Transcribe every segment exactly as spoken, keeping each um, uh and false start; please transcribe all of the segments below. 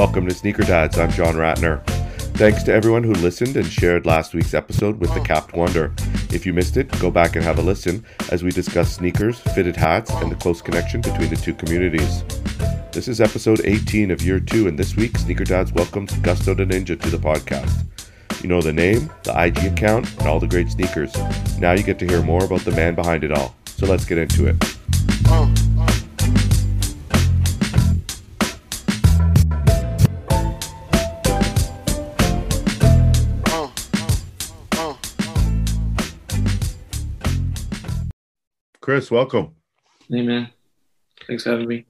Welcome to Sneaker Dads, I'm John Ratner. Thanks to everyone who listened and shared last week's episode with the Capped Wonder. If you missed it, go back and have a listen as we discuss sneakers, fitted hats, and the close connection between the two communities. This is episode eighteen of year two, and this week, Sneaker Dads welcomes Gusto the Ninja to the podcast. You know the name, the I G account, and all the great sneakers. Now you get to hear more about the man behind it all. So let's get into it. Chris, welcome. Hey, man. Thanks for having me.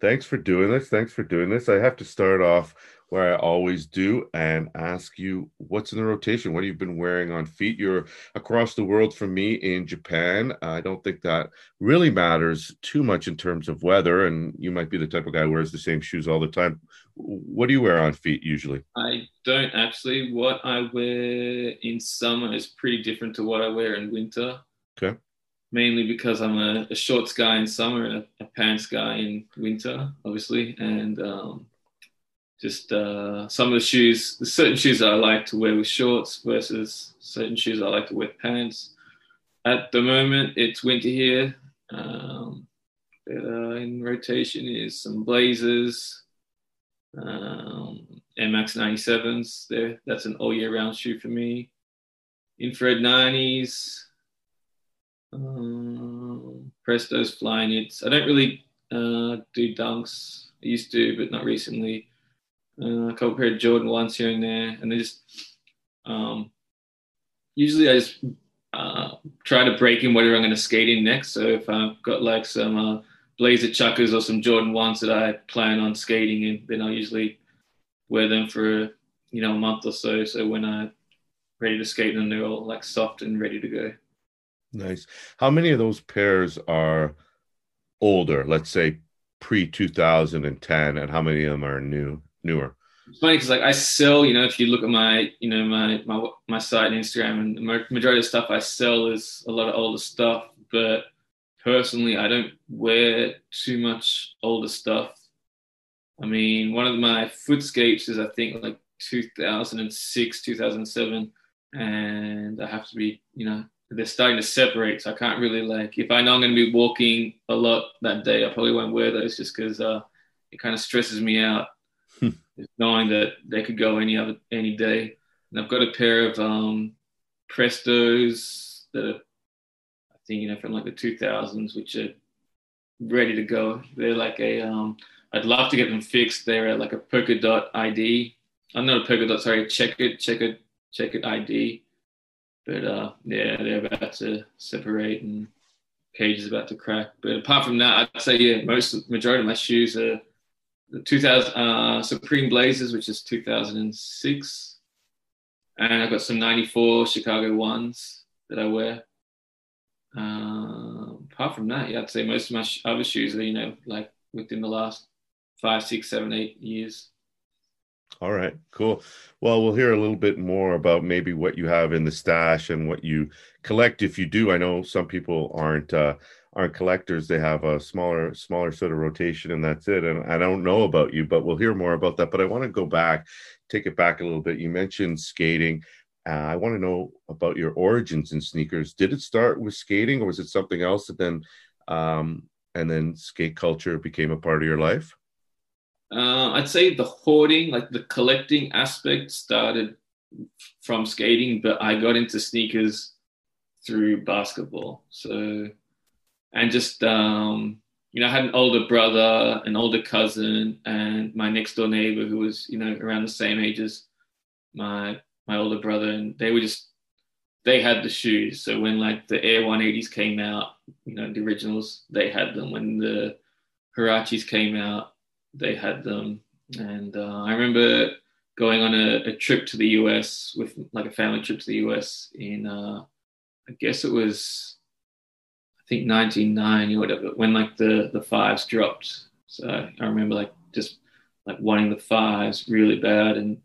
Thanks for doing this. Thanks for doing this. I have to start off where I always do and ask you what's in the rotation, what you've been wearing on feet. You're across the world from me in Japan. I don't think that really matters too much in terms of weather, and you might be the type of guy who wears the same shoes all the time. What do you wear on feet usually? I don't actually. What I wear in summer is pretty different to what I wear in winter. Okay. Mainly because I'm a, a shorts guy in summer and a, a pants guy in winter, obviously, and um Just uh, some of the shoes, certain shoes that I like to wear with shorts versus certain shoes I like to wear with pants. At the moment, it's winter here. Um, uh, in rotation is some Blazers, um, Air Max ninety-sevens. There, that's an all year round shoe for me. Infrared nineties, um, Presto's fly knits. I don't really uh, do dunks. I used to, but not recently. Uh, a couple pair of Jordan ones here and there, and they just um, usually I just uh, try to break in whatever I'm going to skate in next. So if I've got like some uh, Blazer chuckers or some Jordan ones that I plan on skating in, then I usually wear them for you know a month or so. So when I'm ready to skate them, they're all like soft and ready to go. Nice. How many of those pairs are older? Let's say pre two thousand ten, and how many of them are new? Newer. It's funny because like I sell, you know, if you look at my, you know, my my my site and Instagram, and the majority of the stuff I sell is a lot of older stuff. But personally, I don't wear too much older stuff. I mean, one of my footscapes is I think like two thousand six, two thousand seven, and I have to be, you know, they're starting to separate, so I can't really like. If I know I'm going to be walking a lot that day, I probably won't wear those just because uh, it kind of stresses me out. Knowing that they could go any other any day. And I've got a pair of um, Prestos that are, I think, you know, from like the two thousands, which are ready to go. They're like a, um, I'd love to get them fixed. They're like a polka dot I D. I'm not a polka dot, sorry, checkered, checkered, checkered I D. But uh, yeah, they're about to separate and cage is about to crack. But apart from that, I'd say, yeah, most, majority of my shoes are the two thousand uh, Supreme Blazers, which is two thousand six, and I've got some ninety-four Chicago ones that I wear. Uh, apart from that, yeah, I'd say most of my sh- other shoes are, you know, like within the last five, six, seven, eight years. All right, cool. Well, we'll hear a little bit more about maybe what you have in the stash and what you collect if you do. I know some people aren't. Uh, aren't collectors, they have a smaller smaller sort of rotation and that's it. And I don't know about you, but we'll hear more about that. But I want to go back, take it back a little bit. You mentioned skating. Uh, I want to know about your origins in sneakers. Did it start with skating or was it something else that then, um, and then skate culture became a part of your life? Uh, I'd say the hoarding, like the collecting aspect started from skating, but I got into sneakers through basketball. So... And just, um, you know, I had an older brother, an older cousin, and my next door neighbor who was, you know, around the same age as my my older brother. And they were just, they had the shoes. So when like the Air one eighties came out, you know, the originals, they had them. When the Huaraches came out, they had them. And uh, I remember going on a, a trip to the U S with like a family trip to the U S in, uh, I guess it was... I think nineteen ninety or whatever, when like the, the fives dropped. So I remember like just like wanting the fives really bad. And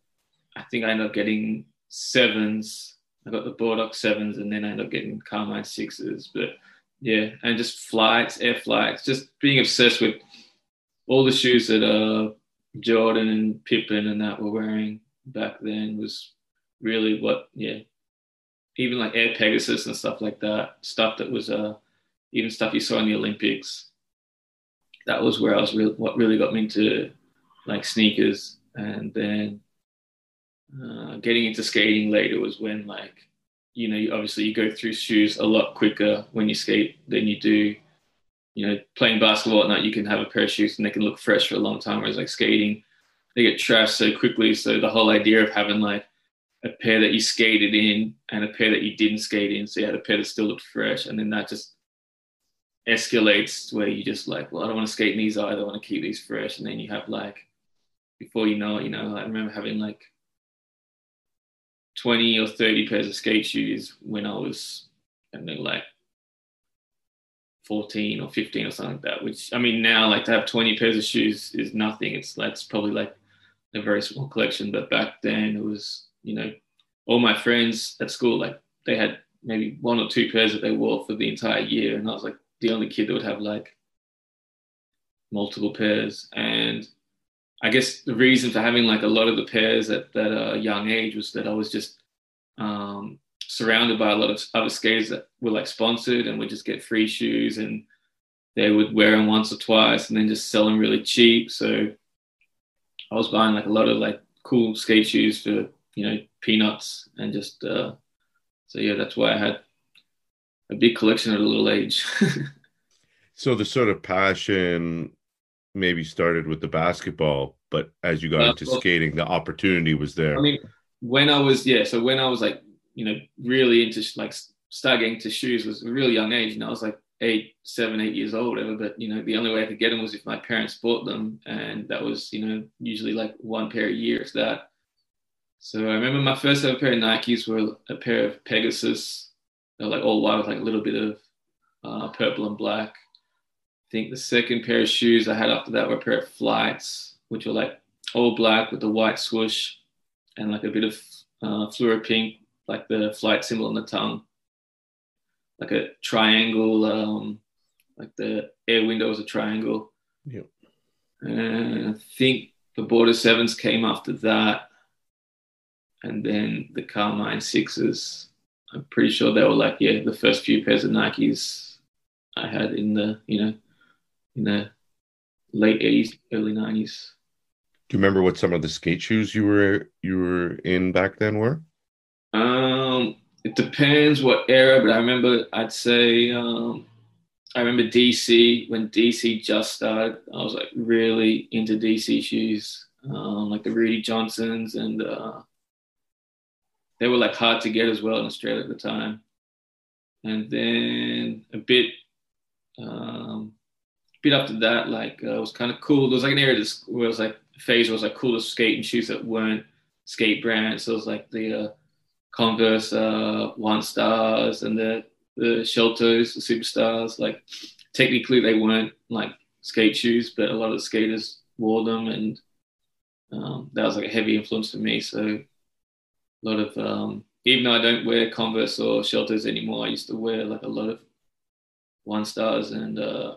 I think I ended up getting sevens. I got the Bordeaux sevens and then I ended up getting Carmine sixes. But yeah, and just flights, air flights, just being obsessed with all the shoes that uh, Jordan and Pippen and that were wearing back then was really what, yeah, even like Air Pegasus and stuff like that, stuff that was, uh, even stuff you saw in the Olympics. That was where I was real, what really got me into like sneakers. And then uh, getting into skating later was when, like, you know, obviously you go through shoes a lot quicker when you skate than you do, you know, playing basketball at night, you can have a pair of shoes and they can look fresh for a long time. Whereas like skating, they get trashed so quickly. So the whole idea of having like a pair that you skated in and a pair that you didn't skate in, so you had a pair that still looked fresh, and then that just escalates where you just like, well, I don't want to skate in these either, I want to keep these fresh. And then you have like, before you know it, you know, I remember having like twenty or thirty pairs of skate shoes when I was, I don't know, like fourteen or fifteen or something like that, which, I mean, now like to have twenty pairs of shoes is nothing. It's that's probably like a very small collection. But back then it was, you know, all my friends at school, like they had maybe one or two pairs that they wore for the entire year. And I was like the only kid that would have like multiple pairs. And I guess the reason for having like a lot of the pairs at that uh, young age was that I was just um, surrounded by a lot of other skaters that were like sponsored and would just get free shoes and they would wear them once or twice and then just sell them really cheap. So I was buying like a lot of like cool skate shoes for, you know, peanuts and just, uh, so yeah, that's why I had a big collection at a little age. So the sort of passion maybe started with the basketball, but as you got uh, into well, skating, the opportunity was there. I mean, when I was, yeah, so when I was like, you know, really into like starting to shoes was a real young age. And I was like eight, seven, eight years old, whatever. But, you know, the only way I could get them was if my parents bought them. And that was, you know, usually like one pair a year, if that. So I remember my first ever pair of Nikes were a pair of Pegasus. They're like all white with like a little bit of uh, purple and black. I think the second pair of shoes I had after that were a pair of Flights, which were like all black with the white swoosh and like a bit of uh, fluoro pink, like the flight symbol on the tongue, like a triangle, um, like the air window was a triangle. Yeah. And I think the Border Sevens came after that. And then the Carmine Sixes, I'm pretty sure they were like, yeah, the first few pairs of Nikes I had in the, you know, in the late eighties, early nineties. Do you remember what some of the skate shoes you were you were in back then were? Um, it depends what era, but I remember I'd say um, I remember D C when D C just started. I was like really into D C shoes, um, like the Rudy Johnsons, and uh, they were like hard to get as well in Australia at the time. And then a bit. Um, Bit after that, like uh, it was kind of cool. There was like an era where it was like a phase where it was like cool to skate and shoes that weren't skate brands. So it was like the uh, Converse uh, One Stars and the the Sheltos, the Superstars. Like technically they weren't like skate shoes, but a lot of the skaters wore them, and um, that was like a heavy influence for me. So a lot of um, even though I don't wear Converse or Sheltos anymore, I used to wear like a lot of One Stars and uh,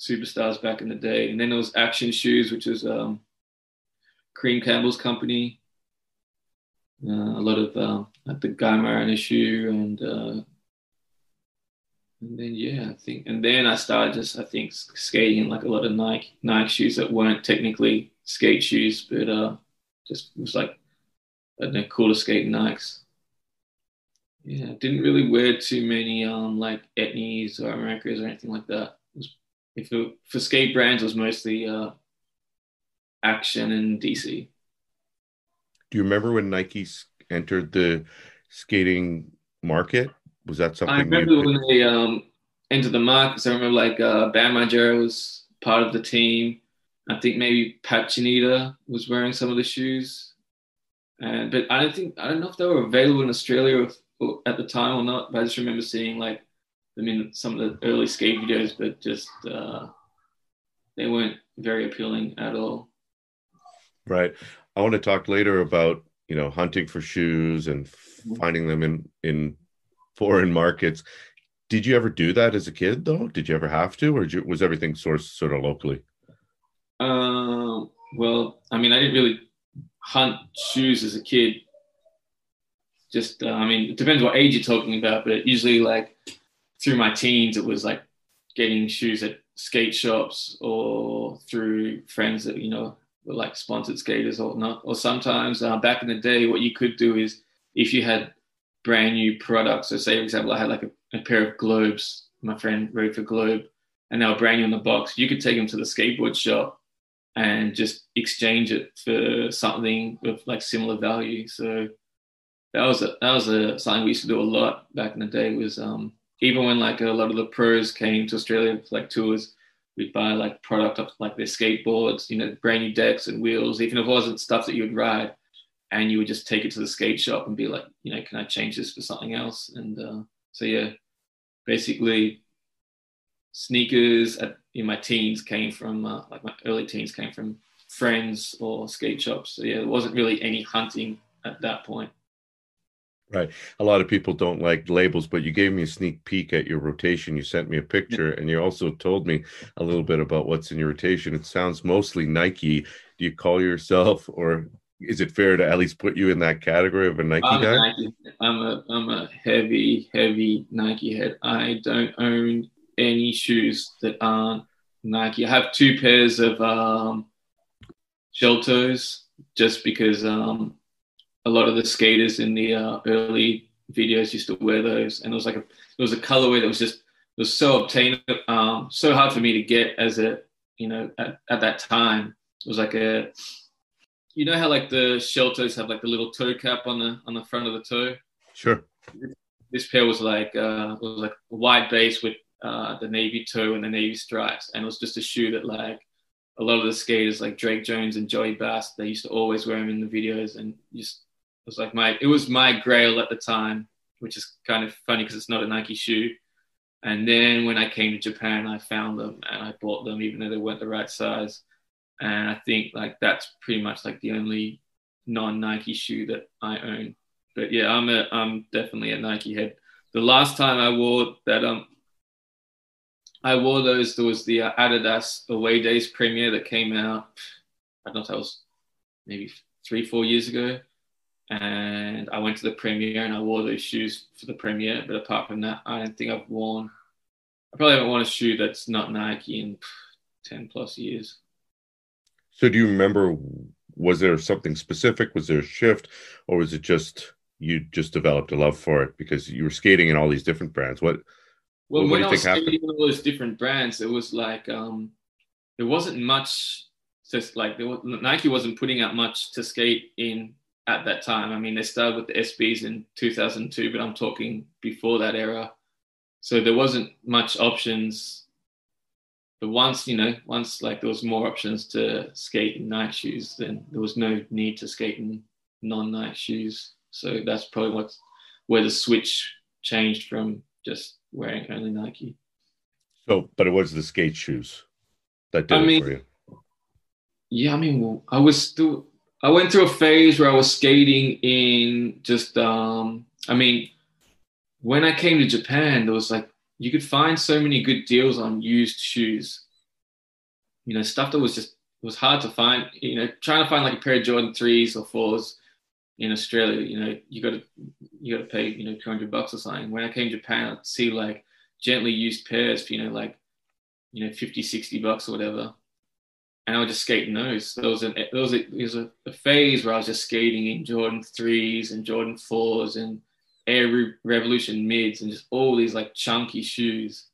Superstars back in the day. And then there was Action Shoes, which was um, Kareem Campbell's company. Uh, a lot of uh, like the Guy Mariner shoe, and uh, and then yeah, I think. And then I started just I think skating like a lot of Nike Nike shoes that weren't technically skate shoes, but uh, just was like I don't know, cool to skate Nikes. Yeah, didn't really wear too many um like Etnies or Americas or anything like that. It was If it, for skate brands, it was mostly uh, Action and D C. Do you remember when Nike entered the skating market? Was that something? I remember you... when they um, entered the market. So I remember like uh, Bam Margera was part of the team. I think maybe Pat Chinita was wearing some of the shoes, and but I don't think I don't know if they were available in Australia or, or at the time or not. But I just remember seeing like. I mean, some of the early skate videos, but just uh, they weren't very appealing at all. Right. I want to talk later about, you know, hunting for shoes and finding them in, in foreign markets. Did you ever do that as a kid, though? Did you ever have to, or did you, was everything sourced sort of locally? Um, Well, I mean, I didn't really hunt shoes as a kid. Just, uh, I mean, it depends what age you're talking about, but usually like through my teens, it was like getting shoes at skate shops or through friends that, you know, were like sponsored skaters or not. Or sometimes uh, back in the day, what you could do is if you had brand new products. So say, for example, I had like a, a pair of Globes. My friend rode for Globe and they were brand new in the box. You could take them to the skateboard shop and just exchange it for something of like similar value. So that was a, that was a something we used to do a lot back in the day. Was um, even when like a lot of the pros came to Australia for like tours, we'd buy like product off like their skateboards, you know, brand new decks and wheels, even if it wasn't stuff that you would ride, and you would just take it to the skate shop and be like, you know, can I change this for something else? And uh, so yeah, basically sneakers at, in my teens came from uh, like my early teens came from friends or skate shops. So yeah, there wasn't really any hunting at that point. Right. A lot of people don't like labels, but you gave me a sneak peek at your rotation. You sent me a picture and you also told me a little bit about what's in your rotation. It sounds mostly Nike. Do you call yourself, or is it fair to at least put you in that category of a Nike I'm guy? A Nike. I'm a, I'm a heavy, heavy Nike head. I don't own any shoes that aren't Nike. I have two pairs of um, Sheltos just because um, a lot of the skaters in the uh, early videos used to wear those, and it was like a, it was a colorway that was just it was so obtainable, um, so hard for me to get as a you know at, at that time. It was like a you know how like the Sheltos have like the little toe cap on the on the front of the toe. Sure. This pair was like uh, it was like a wide base with uh, the navy toe and the navy stripes, and it was just a shoe that like. A lot of the skaters like Drake Jones and Joey Bass, they used to always wear them in the videos, and just it was like my it was my grail at the time, which is kind of funny because it's not a Nike shoe. And then when I came to Japan, I found them and I bought them, even though they weren't the right size. And I think like that's pretty much like the only non-Nike shoe that I own. But yeah, I'm a I'm definitely a Nike head. The last time I wore that um. I wore those, there was the uh, Adidas Away Days premiere that came out, I don't know, that was maybe three, four years ago. And I went to the premiere and I wore those shoes for the premiere. But apart from that, I don't think I've worn, I probably haven't worn a shoe that's not Nike in ten plus years. So do you remember, was there something specific? Was there a shift, or was it just, you just developed a love for it because you were skating in all these different brands? What? Well, well when I was skating all those different brands, it was like um, there wasn't much. Just like there was, Nike wasn't putting out much to skate in at that time. I mean, they started with the S Bs in two thousand two, but I'm talking before that era. So there wasn't much options. But once you know, once like there was more options to skate in Nike shoes, then there was no need to skate in non-Nike shoes. So that's probably what's where the switch changed from just wearing only Nike. So, but it was the skate shoes that did I mean, it for you. Yeah, I mean, well, I was still, I went through a phase where I was skating in just, um, I mean, when I came to Japan, there was like, you could find so many good deals on used shoes. You know, stuff that was just, it was hard to find, you know, trying to find like a pair of Jordan threes or fours in Australia, you know, you got to you got to pay, you know, two hundred bucks or something. When I came to Japan, I'd see like gently used pairs for, you know, like, you know, fifty, sixty bucks or whatever. And I would just skate in those. There was, an, there was, a, there was a, a phase where I was just skating in Jordan threes and Jordan fours and Air Re- Revolution mids and just all these like chunky shoes.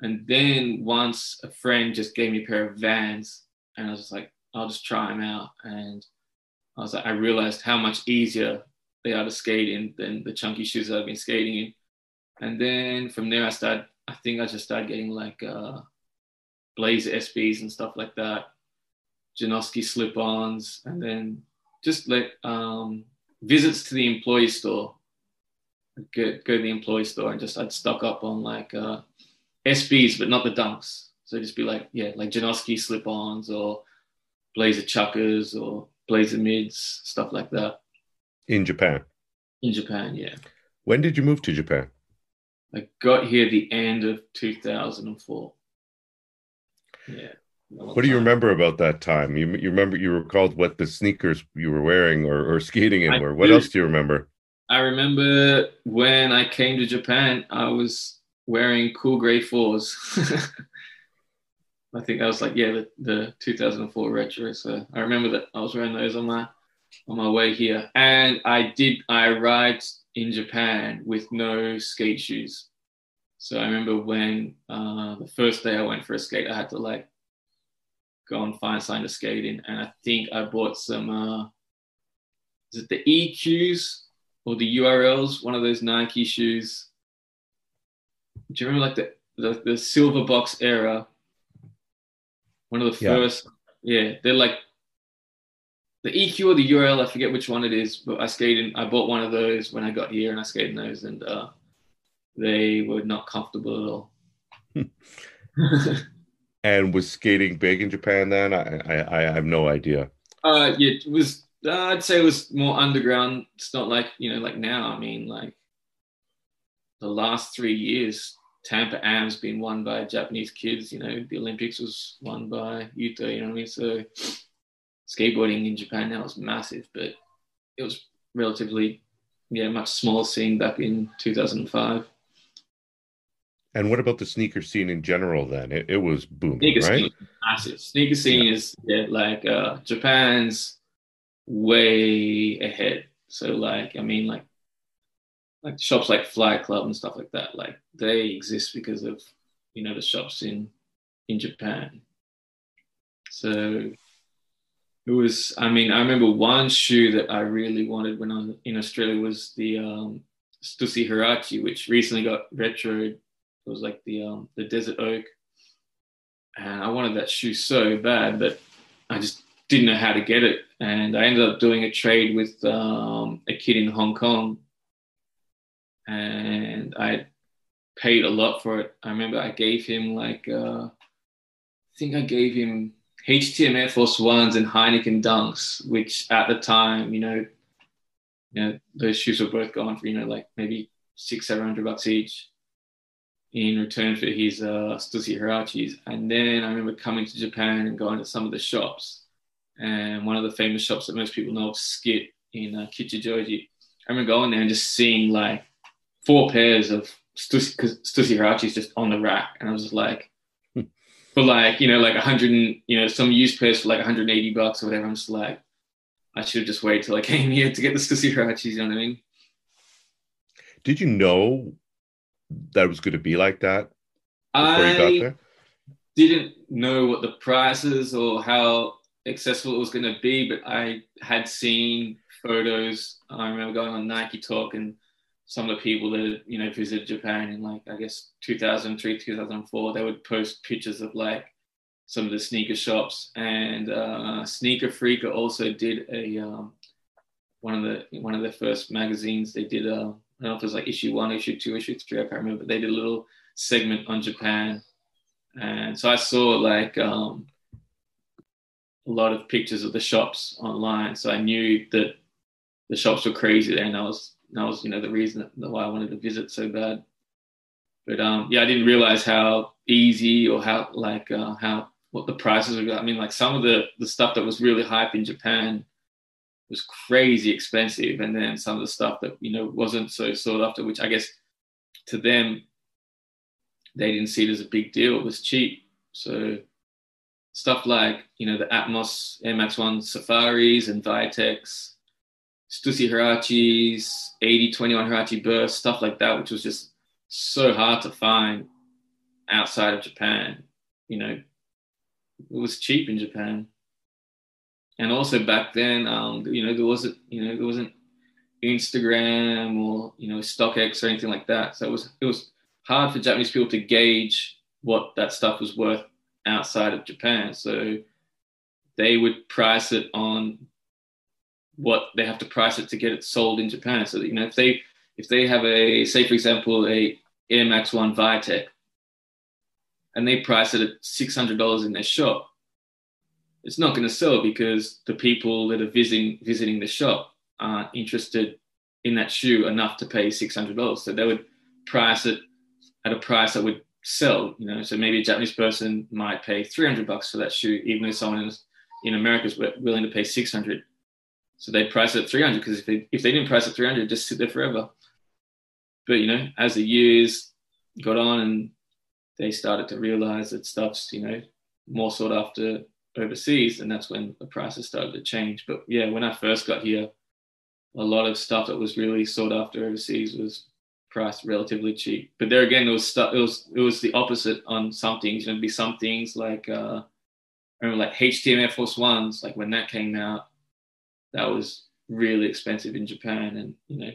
And then once a friend just gave me a pair of Vans, and I was just like, I'll just try them out. And I was like, I realized how much easier they are to skate in than the chunky shoes that I've been skating in. And then from there, I started, I think I just started getting like uh, Blazer S Bs and stuff like that, Janoski slip-ons, and then just like um, visits to the employee store. I'd go, go to the employee store and just, I'd stock up on like uh, S Bs, but not the dunks. So just be like, yeah, like Janoski slip-ons or Blazer chuckers or Blazer mids, stuff like that. In Japan? In Japan, yeah. When did you move to Japan? I got here at the end of two thousand four. Yeah. What do you remember about that time? You you remember you recalled what the sneakers you were wearing or, or skating in I were. What do. else do you remember? I remember when I came to Japan, I was wearing cool gray fours. I think that was like, yeah, the, the two thousand four retro. So I remember that I was wearing those on my on my way here. And I did, I arrived in Japan with no skate shoes. So I remember when uh, the first day I went for a skate, I had to like go and find something to skate in. And I think I bought some, uh, is it the E Qs or the U R Ls? One of those Nike shoes. Do you remember like the, the, the silver box era? One of the yeah. first, yeah, they're like the E Q or the U R L, I forget which one it is, but I skated, I bought one of those when I got here and I skated in those and uh, they were not comfortable at all. And was skating big in Japan then? I, I, I have no idea. Uh, yeah, it was, uh, I'd say it was more underground. It's not like, you know, like now, I mean, like the last three years, Tampa Am's been won by Japanese kids, you know, the Olympics was won by Yuto, you know what I mean? So skateboarding in Japan now is massive, but it was relatively, yeah, much smaller scene back in two thousand five. And what about the sneaker scene in general then? It, it was booming, sneaker right? Scene is massive. Sneaker scene yeah. is yeah, like uh, Japan's way ahead. So like, I mean, like, Like shops like Fly Club and stuff like that, like they exist because of, you know, the shops in, in Japan. So it was, I mean, I remember one shoe that I really wanted when I was in Australia was the um, Stussy Huarache, which recently got retroed. It was like the um, the Desert Oak. And I wanted that shoe so bad, but I just didn't know how to get it. And I ended up doing a trade with um, a kid in Hong Kong. And I paid a lot for it. I remember I gave him like, uh, I think I gave him H T M Air Force ones and Heineken Dunks, which at the time, you know, you know, those shoes were both gone for, you know, like maybe six, seven hundred bucks each in return for his uh, Stussy Huaraches. And then I remember coming to Japan and going to some of the shops. And one of the famous shops that most people know of, Skit in uh, Kichijoji. I remember going there and just seeing like, four pairs of Stussy, Stussy Huaraches just on the rack. And I was just like, for like, you know, like a hundred and, you know, some used pairs for like one hundred eighty bucks or whatever. I'm just like, I should have just waited till I came here to get the Stussy Huaraches, you know what I mean? Did you know that it was going to be like that before I you got there? Didn't know what the prices or how accessible it was going to be, but I had seen photos. I remember going on Nike Talk and some of the people that, you know, visited Japan in like, I guess, two thousand three, two thousand four, they would post pictures of like some of the sneaker shops. And uh, Sneaker Freaker also did a, um, one of the, one of their first magazines, they did, a, I don't know if it was like issue one, issue two, issue three, I can't remember. They did a little segment on Japan. And so I saw like um, a lot of pictures of the shops online. So I knew that the shops were crazy there and I was, And that was, you know, the reason that, why I wanted to visit so bad. But um, yeah, I didn't realize how easy or how like uh, how what the prices were. I mean, like some of the, the stuff that was really hype in Japan was crazy expensive, and then some of the stuff that, you know, wasn't so sought after, which I guess to them they didn't see it as a big deal. It was cheap, so stuff like, you know, the Atmos Air Max one Safaris and Vitex. Stussy Huaraches, eighty twenty-one Huarache burst, stuff like that, which was just so hard to find outside of Japan. You know, it was cheap in Japan. And also back then, um, you know, there wasn't, you know, there wasn't Instagram or, you know, StockX or anything like that. So it was, it was hard for Japanese people to gauge what that stuff was worth outside of Japan. So they would price it on what they have to price it to get it sold in Japan. So that, you know, if they if they have a, say for example, a Air Max one Vitek, and they price it at six hundred dollars in their shop, it's not going to sell because the people that are visiting visiting the shop aren't interested in that shoe enough to pay six hundred dollars. So they would price it at a price that would sell, you know. So maybe a Japanese person might pay three hundred bucks for that shoe, even if someone in America is willing to pay six hundred. So they price it at three hundred, because if they, if they didn't price it at three hundred, it'd just sit there forever. But, you know, as the years got on and they started to realize that stuff's, you know, more sought after overseas, and that's when the prices started to change. But, yeah, when I first got here, a lot of stuff that was really sought after overseas was priced relatively cheap. But there again, it was stu- it was it was the opposite on some things. There'd be some things like, uh, I remember like H T M Air Force ones, like when that came out, that was really expensive in Japan, and, you know,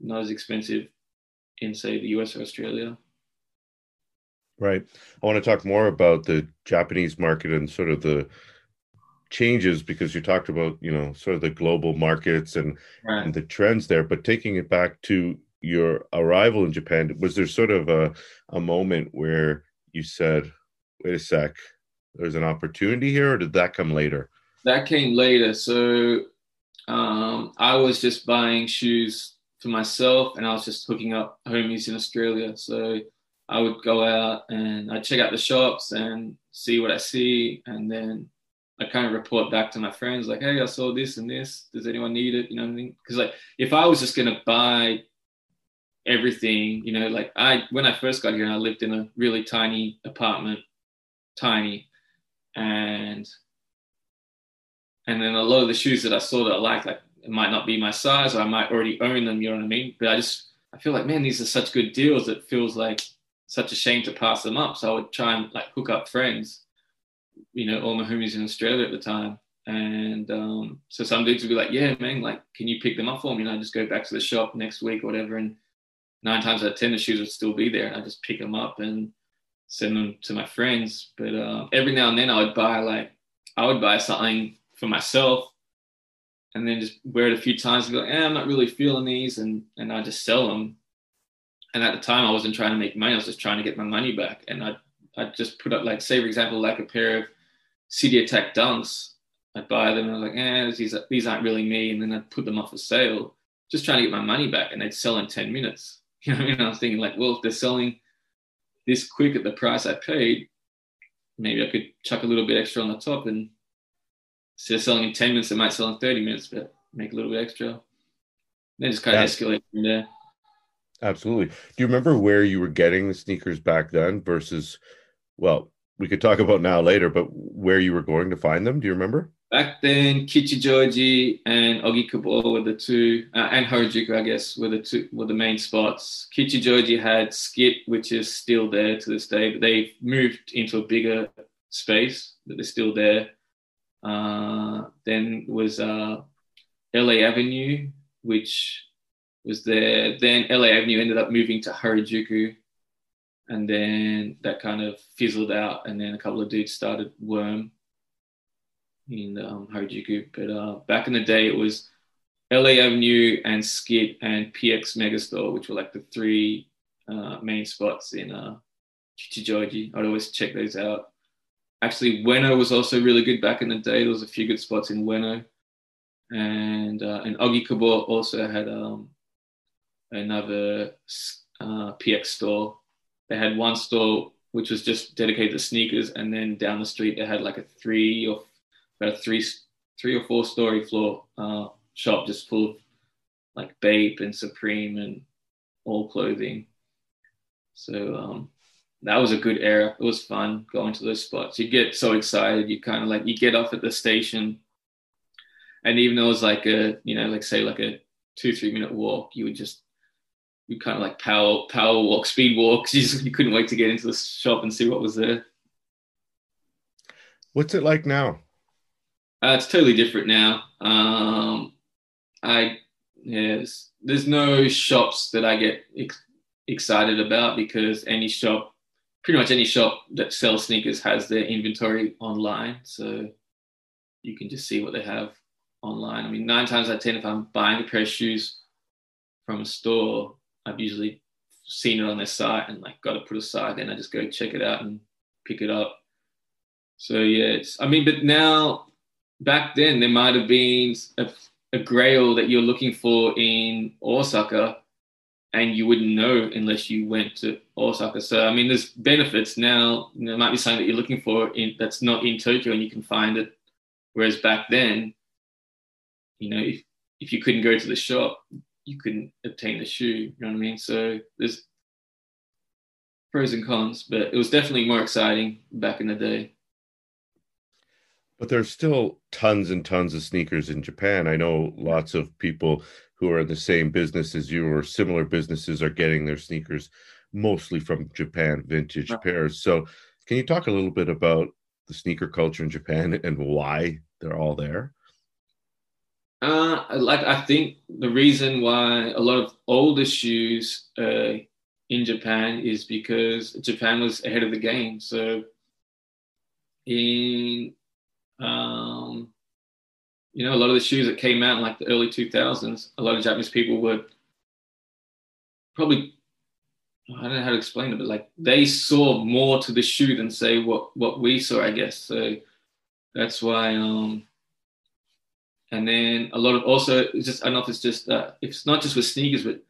not as expensive in, say, the U S or Australia. Right. I want to talk more about the Japanese market and sort of the changes, because you talked about, you know, sort of the global markets and, right. and the trends there. But taking it back to your arrival in Japan, was there sort of a, a moment where you said, wait a sec, there's an opportunity here, or did that come later? That came later. So um, I was just buying shoes for myself, and I was just hooking up homies in Australia. So I would go out and I'd check out the shops and see what I see. And then I kind of report back to my friends like, hey, I saw this and this. Does anyone need it? You know what I mean? Because like if I was just going to buy everything, you know, like I when I first got here, I lived in a really tiny apartment, tiny. And and then a lot of the shoes that I saw that I liked, like it might not be my size, or I might already own them, you know what I mean? But I just, I feel like, man, these are such good deals. It feels like such a shame to pass them up. So I would try and like hook up friends, you know, all my homies in Australia at the time. And um, so some dudes would be like, yeah, man, like, can you pick them up for me? And I just go back to the shop next week or whatever. And nine times out of ten, the shoes would still be there. And I just pick them up and send them to my friends. But uh, every now and then I would buy like, I would buy something for myself and then just wear it a few times and be like, eh, I'm not really feeling these. And, and I just sell them. And at the time, I wasn't trying to make money. I was just trying to get my money back. And I I just put up, like, say, for example, like a pair of City Attack Dunks. I'd buy them, and I was like, eh, these, these aren't really me. And then I'd put them off for sale, just trying to get my money back. And they'd sell in ten minutes. You know what I mean? I was thinking, like, well, if they're selling this quick at the price I paid, maybe I could chuck a little bit extra on the top. And instead of selling in ten minutes, it might sell in thirty minutes, but make a little bit extra. And then just kind of yeah. escalate from there. Absolutely. Do you remember where you were getting the sneakers back then versus, well, we could talk about now later, but where you were going to find them? Do you remember? Back then, Kichijoji and Ogikubo were the two, uh, and Harajuku, I guess, were the two were the main spots. Kichijoji had Skit, which is still there to this day, but they've moved into a bigger space, but they're still there. Uh, then was uh, L A Avenue, which was there. Then L A Avenue ended up moving to Harajuku, and then that kind of fizzled out, and then a couple of dudes started Worm in um, Harajuku. But uh, back in the day, it was L A Avenue and Skid and P X Megastore, which were like the three uh, main spots in uh, Kichijoji. I'd always check those out. Actually, Ueno was also really good back in the day. There was a few good spots in Ueno. And, uh, and Ogikubo also had... Um, another uh, P X store. They had one store which was just dedicated to sneakers, and then down the street they had like a three or about a three three or four story floor uh, shop just full of like Bape and Supreme and all clothing. So um, that was a good era. It was fun going to those spots. You get so excited. You kind of like, you get off at the station, and even though it was like a, you know, like say like a two, three minute walk, you would just You kind of like power, power walk, speed walks. You just, you couldn't wait to get into the shop and see what was there. What's it like now? Uh, it's totally different now. Um, I yeah, there's, there's no shops that I get ex- excited about, because any shop, pretty much any shop that sells sneakers has their inventory online, so you can just see what they have online. I mean, nine times out of ten, if I'm buying a pair of shoes from a store, I've usually seen it on their site and like got to put aside, then I just go check it out and pick it up. So yeah, it's, I mean, but now, back then there might have been a, a grail that you're looking for in Osaka and you wouldn't know unless you went to Osaka. So, I mean, there's benefits now. You know, there might be something that you're looking for in, that's not in Tokyo and you can find it. Whereas back then, you know, if, if you couldn't go to the shop, you couldn't obtain the shoe, you know what I mean? So there's pros and cons, but it was definitely more exciting back in the day. But there's still tons and tons of sneakers in Japan. I know lots of people who are in the same business as you or similar businesses are getting their sneakers mostly from Japan, vintage right. pairs. So can you talk a little bit about the sneaker culture in Japan and why they're all there? Uh, like I think the reason why a lot of older shoes uh, in Japan is because Japan was ahead of the game. So in... Um, you know, a lot of the shoes that came out in like the early two thousands, a lot of Japanese people were probably, I don't know how to explain it, but like they saw more to the shoe than say what, what we saw, I guess. So that's why, um, and then a lot of also, it's just, I don't know if it's just, uh, it's not just with sneakers, but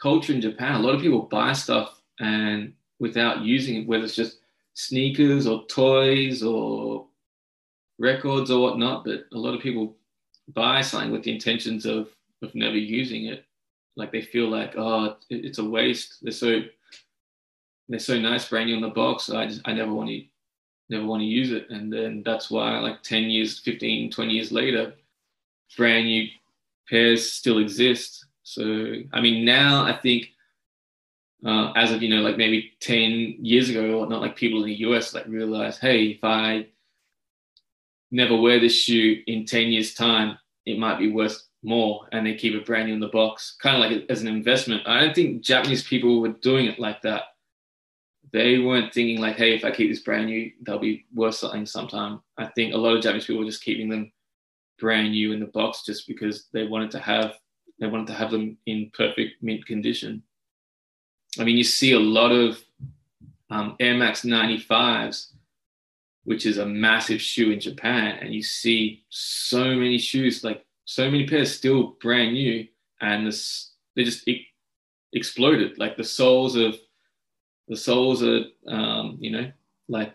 culture in Japan, a lot of people buy stuff and without using it, whether it's just sneakers or toys or records or whatnot, but a lot of people buy something with the intentions of, of never using it. Like they feel like, oh, it, it's a waste. They're so they're so nice, brand new in the box. I just I never want to never want to use it. And then that's why like ten years, fifteen, twenty years later, brand new pairs still exist. So I mean, now I think uh, as of you know, like maybe ten years ago or whatnot, like people in the U S like realize, hey, if I never wear this shoe in ten years time, it might be worth more, and they keep it brand new in the box, kind of like as an investment. I don't think Japanese people were doing it like that. They weren't thinking like, hey, if I keep this brand new, they'll be worth something sometime. I think a lot of Japanese people were just keeping them brand new in the box just because they wanted to have, they wanted to have them in perfect mint condition. I mean, you see a lot of um, Air Max ninety-fives, which is a massive shoe in Japan. And you see so many shoes, like so many pairs still brand new. And this, they just e- exploded. Like the soles of, the soles are, um, you know, like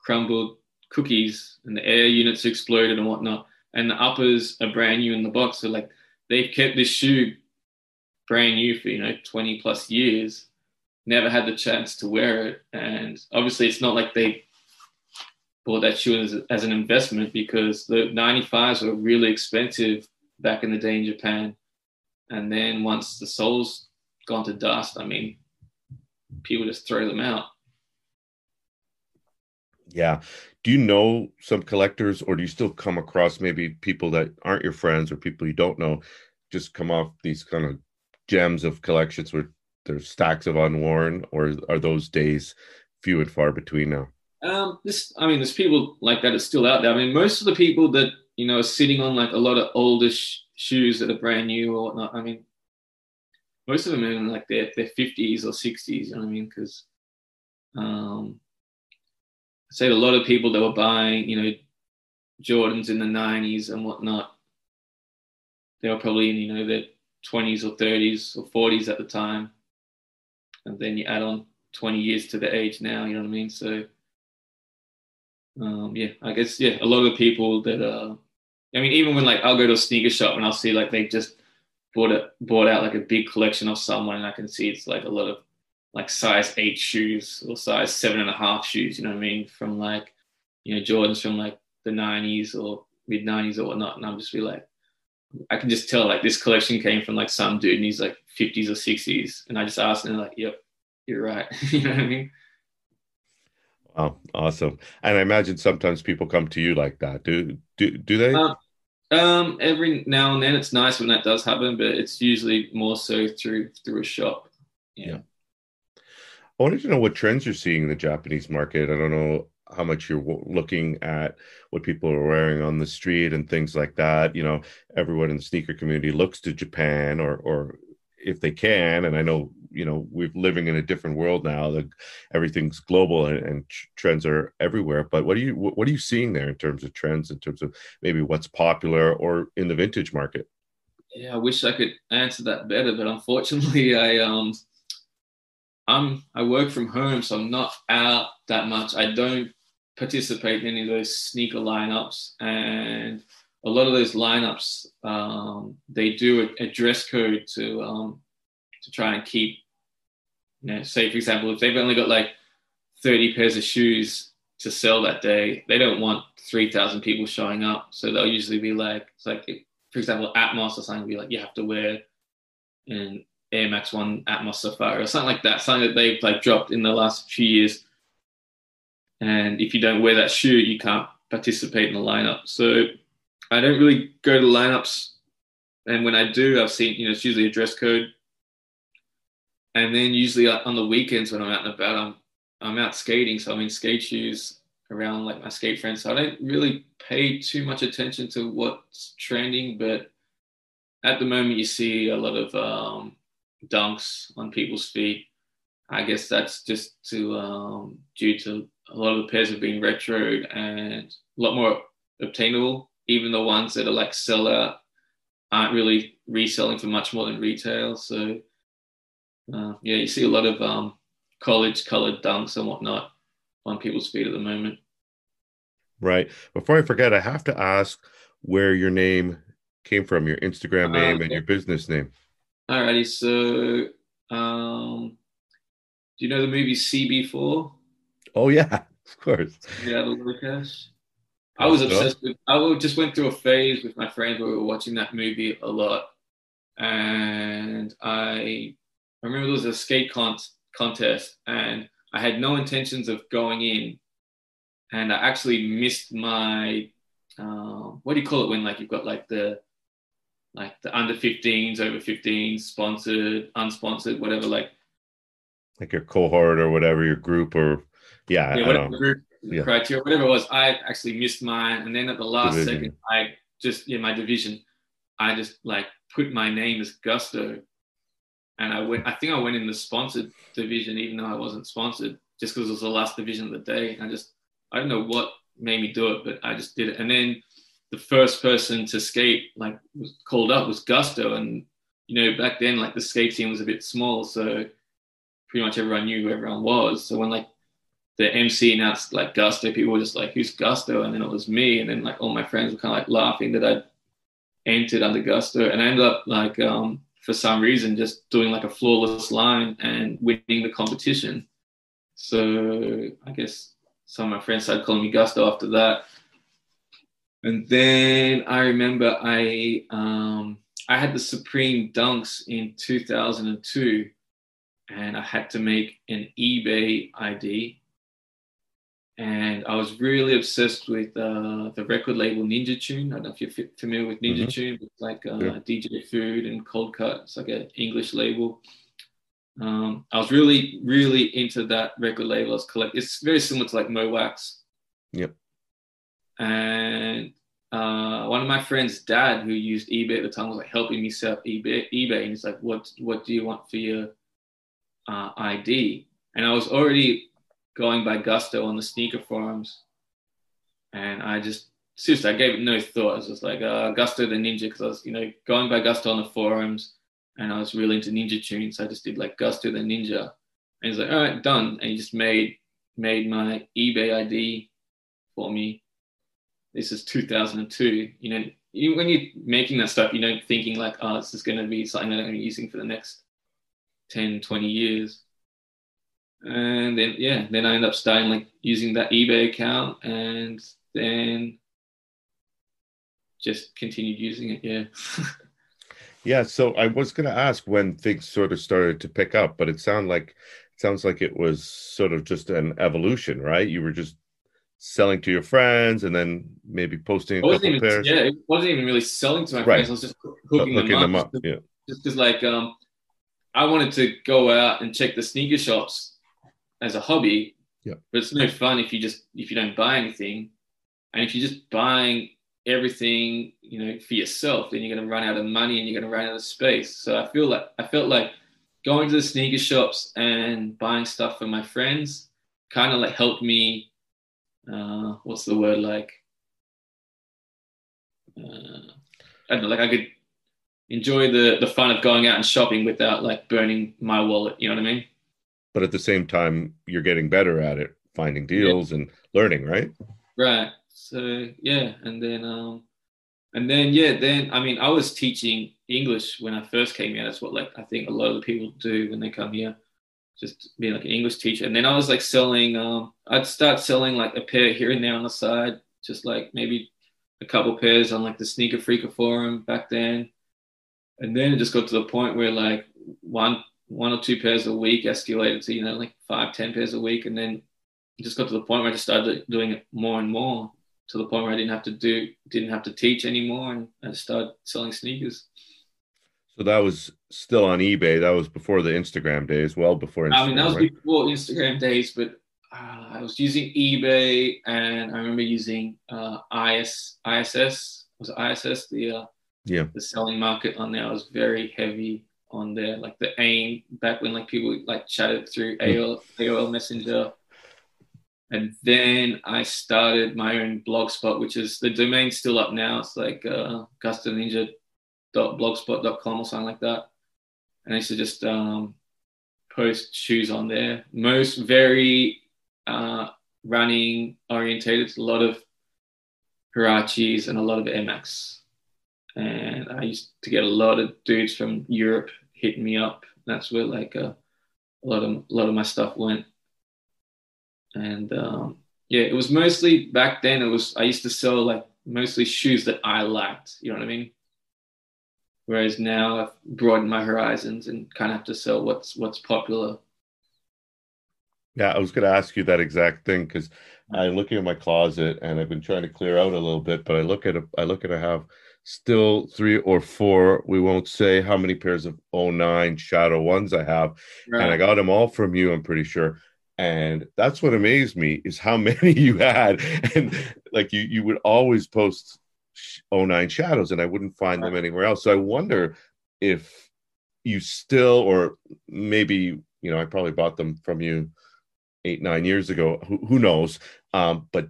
crumbled cookies, and the air units exploded and whatnot. And the uppers are brand new in the box. So like they've kept this shoe brand new for, you know, twenty plus years, never had the chance to wear it. And obviously it's not like they bought that shoe as, as an investment, because the ninety-fives were really expensive back in the day in Japan. And then once the soles gone to dust, I mean, people just throw them out. Yeah. Do you know some collectors, or do you still come across maybe people that aren't your friends or people you don't know just come off these kind of gems of collections where there's stacks of unworn, or are those days few and far between now? Um, this, I mean, there's people like that are still out there. I mean, most of the people that, you know, are sitting on like a lot of older sh- shoes that are brand new or whatnot, I mean, most of them are in like their, their fifties or sixties, you know what I mean? Because um, I say a lot of people that were buying, you know, Jordans in the nineties and whatnot, they were probably in, you know, their twenties or thirties or forties at the time. And then you add on twenty years to the age now, you know what I mean? So... Um, yeah, I guess, yeah, a lot of the people that, uh, I mean, even when like I'll go to a sneaker shop and I'll see like they just bought it, bought out like a big collection of someone, and I can see it's like a lot of like size eight shoes or size seven and a half shoes, you know what I mean? From like, you know, Jordans from like the nineties or mid nineties or whatnot. And I'm just be like, I can just tell like this collection came from like some dude and he's like fifties or sixties. And I just asked and they're like, yep, you're right. You know what I mean? Oh, awesome. And I imagine sometimes people come to you like that. Do do, do they? Um, um, every now and then. It's nice when that does happen, but it's usually more so through through a shop. Yeah. yeah. I wanted to know what trends you're seeing in the Japanese market. I don't know how much you're w- looking at what people are wearing on the street and things like that. You know, everyone in the sneaker community looks to Japan, or or if they can. And I know, you know, we're living in a different world now that everything's global and, and trends are everywhere. But what are you, what are you seeing there in terms of trends, in terms of maybe what's popular or in the vintage market? yeah, I wish I could answer that better, but unfortunately, I um, I'm I work from home, so I'm not out that much. I don't participate in any of those sneaker lineups, and a lot of those lineups um, they do a, a dress code to um, to try and keep. You know, say for example, if they've only got like thirty pairs of shoes to sell that day, they don't want three thousand people showing up. So they'll usually be like, it's like, for example, Atmos or something, be like, you have to wear an Air Max one Atmos Safari or something like that, something that they've like dropped in the last few years. And if you don't wear that shoe, you can't participate in the lineup. So I don't really go to lineups. And when I do, I've seen, you know, it's usually a dress code. And then usually on the weekends when I'm out and about, I'm I'm out skating, so I'm in skate shoes around like my skate friends. So I don't really pay too much attention to what's trending, but at the moment you see a lot of um, dunks on people's feet. I guess that's just to um, due to a lot of the pairs have been retroed and a lot more obtainable. Even the ones that are like sellout aren't really reselling for much more than retail. So uh, yeah, you see a lot of um, college colored dunks and whatnot on people's feet at the moment. Right. Before I forget, I have to ask where your name came from, your Instagram name um, and your business name. Alrighty. So, um, do you know the movie C B four? Oh yeah, of course. Yeah, the Lucas. I was obsessed with. I just went through a phase with my friends where we were watching that movie a lot, and I, I remember there was a skate contest. contest and I had no intentions of going in, and I actually missed my um what do you call it when like you've got like the like the under fifteens, over fifteens, sponsored, unsponsored, whatever, like like your cohort or whatever, your group or yeah, yeah whatever I don't, group yeah. criteria, whatever it was. I actually missed mine, and then at the last division. second I just yeah my division I just like put my name as Gusto. And I went. I think I went in the sponsored division, even though I wasn't sponsored, just because it was the last division of the day. And I just, I don't know what made me do it, but I just did it. And then the first person to skate, like, was called up was Gusto. And, you know, back then, like, the skate team was a bit small, so pretty much everyone knew who everyone was. So when, like, the M C announced, like, Gusto, people were just like, who's Gusto? And then it was me. And then, like, all my friends were kind of, like, laughing that I entered under Gusto. And I ended up, like... um for some reason, just doing like a flawless line and winning the competition. So I guess some of my friends started calling me Gusto after that. And then I remember I um, I had the Supreme Dunks in two thousand two, and I had to make an eBay I D. And I was really obsessed with uh, the record label Ninja Tune. I don't know if you're familiar with Ninja mm-hmm. Tune, but like uh, yeah. D J Food and Cold Cut. It's like an English label. Um, I was really, really into that record label. I was collect- it's very similar to like Mo Wax. Yep. And uh, one of my friend's dad, who used eBay at the time, was like helping me set up eBay. eBay, and he's like, "What, what do you want for your uh, I D?" And I was already going by Gusto on the sneaker forums, and I just seriously I gave it no thought. I was just like uh, Gusto the Ninja, because I was you know going by Gusto on the forums, and I was really into Ninja Tunes, so I just did like Gusto the Ninja, and he's like, all right, done, and he just made made my eBay I D for me. This is two thousand two. You know, you, when you're making that stuff, you know, thinking like, oh, this is going to be something that I'm going to be using for the next ten, twenty years. And then, yeah, then I ended up starting, like, using that eBay account, and then just continued using it, yeah. Yeah, so I was going to ask when things sort of started to pick up, but it, sound like, it sounds like it was sort of just an evolution, right? You were just selling to your friends and then maybe posting a couple even, pairs. Yeah, it wasn't even really selling to my right. friends. I was just hooking them, them up. up yeah. Just because, like, um, I wanted to go out and check the sneaker shops as a hobby, yeah. But it's no fun if you just if you don't buy anything, and if you're just buying everything, you know, for yourself, then you're going to run out of money and you're going to run out of space. So I feel like I felt like going to the sneaker shops and buying stuff for my friends kind of like helped me. Uh, what's the word like? Uh, I don't know. Like I could enjoy the the fun of going out and shopping without like burning my wallet, you know what I mean? But at the same time, you're getting better at it, finding deals, yeah, and learning, right? Right. So yeah, and then um and then yeah, then I mean I was teaching English when I first came here. That's what like I think a lot of the people do when they come here, just being like an English teacher. And then I was like selling, um I'd start selling like a pair here and there on the side, just like maybe a couple pairs on like the Sneaker Freaker forum back then. And then it just got to the point where like one one or two pairs a week escalated to, you know, like five, ten pairs a week. And then it just got to the point where I just started doing it more and more, to the point where I didn't have to do, didn't have to teach anymore. And I just started selling sneakers. So that was still on eBay. That was before the Instagram days, well before Instagram, I mean, that was right? before Instagram days, but uh, I was using eBay, and I remember using uh, I S, I S S. Was it I S S? The, uh, yeah. The selling market on there. I was very heavy on there, like the AIM, back when like people like chatted through A O L, A O L Messenger. And then I started my own blog spot, which is, the domain's still up now. It's like uh, gusto ninja dot blogspot dot com or something like that. And I used to just um, post shoes on there. Most very uh, running orientated, a lot of Huaraches and a lot of Air Max. And I used to get a lot of dudes from Europe hitting me up. That's where like uh, a lot of a lot of my stuff went. And um, yeah, it was mostly back then. It was I used to sell like mostly shoes that I liked. You know what I mean? Whereas now I've broadened my horizons and kind of have to sell what's what's popular. Yeah, I was going to ask you that exact thing, because I'm looking at my closet and I've been trying to clear out a little bit, but I look at a, I look at I have still three or four, we won't say how many pairs of oh nine Shadow ones I have, right. And I got them all from you, I'm pretty sure. And that's what amazed me, is how many you had. And like you you would always post oh nine Shadows, and I wouldn't find them anywhere else. So I wonder if you still, or maybe, you know, I probably bought them from you eight, nine years ago. Who, who knows? Um, but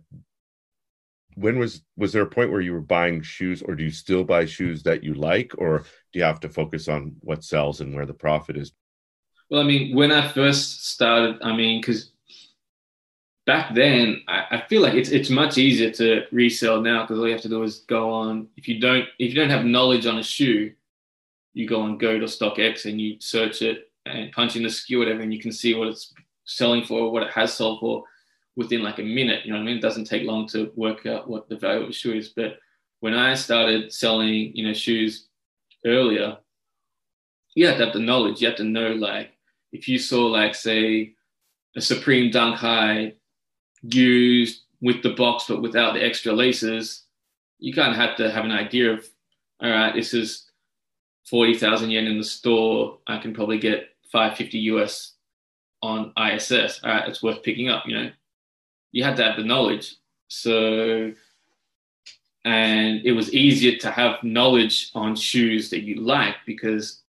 when was, was there a point where you were buying shoes, or do you still buy shoes that you like, or do you have to focus on what sells and where the profit is? Well, I mean, when I first started, I mean, because back then, I, I feel like it's it's much easier to resell now, because all you have to do is go on. If you don't if you don't have knowledge on a shoe, you go on Go to StockX and you search it and punch in the S K U, whatever, and you can see what it's selling for, what it has sold for within like a minute. You know what I mean? It doesn't take long to work out what the value of a shoe is. But when I started selling, you know, shoes earlier, you have to have the knowledge. You have to know, like, if you saw, like, say, a Supreme Dunk High used with the box but without the extra laces, you kind of have to have an idea of, all right, this is forty thousand yen in the store. I can probably get five fifty U S on I S S. All right, it's worth picking up, you know. You had to have the knowledge. So, and it was easier to have knowledge on shoes that you like, because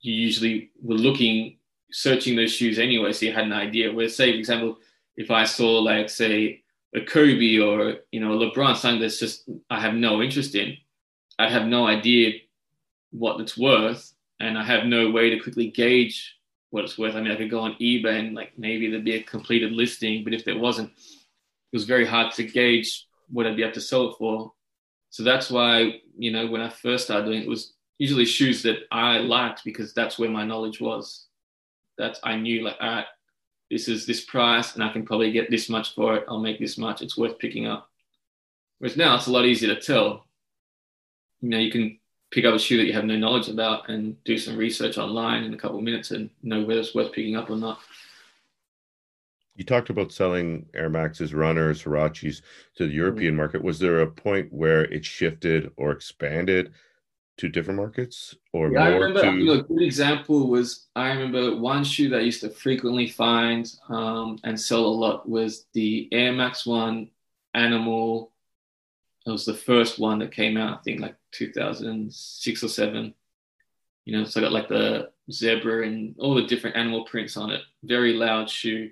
you usually were looking, searching those shoes anyway, so you had an idea. Where, say, for example, if I saw, like, say, a Kobe or, you know, a LeBron, something that's just I have no interest in, I have no idea what it's worth, and I have no way to quickly gauge what it's worth. I mean, I could go on eBay and, like, maybe there'd be a completed listing, but if there wasn't, it was very hard to gauge what I'd be able to sell it for. So that's why, you know, when I first started doing it, it was usually shoes that I liked, because that's where my knowledge was. That's, I knew, like, all right, this is this price and I can probably get this much for it. I'll make this much. It's worth picking up. Whereas now it's a lot easier to tell. You know, you can pick up a shoe that you have no knowledge about and do some research online in a couple of minutes and know whether it's worth picking up or not. You talked about selling Air Maxes, runners, Huaraches to the European mm-hmm. market. Was there a point where it shifted or expanded to different markets, or yeah, more? I remember, to... I mean, a good example was, I remember one shoe that I used to frequently find um, and sell a lot was the Air Max one Animal. It was the first one that came out, I think, like two thousand six or seven. You know, so I got like the zebra and all the different animal prints on it. Very loud shoe.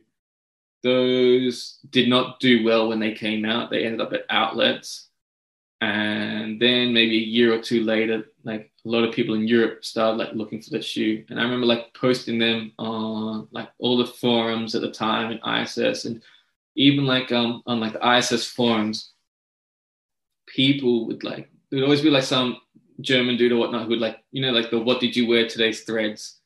Those did not do well when they came out. They ended up at outlets. And then maybe a year or two later, like a lot of people in Europe started like looking for that shoe. And I remember like posting them on like all the forums at the time and I S S, and even like um on like the I S S forums, people would like, there'd always be like some German dude or whatnot who would like, you know, like the what did you wear today's threads.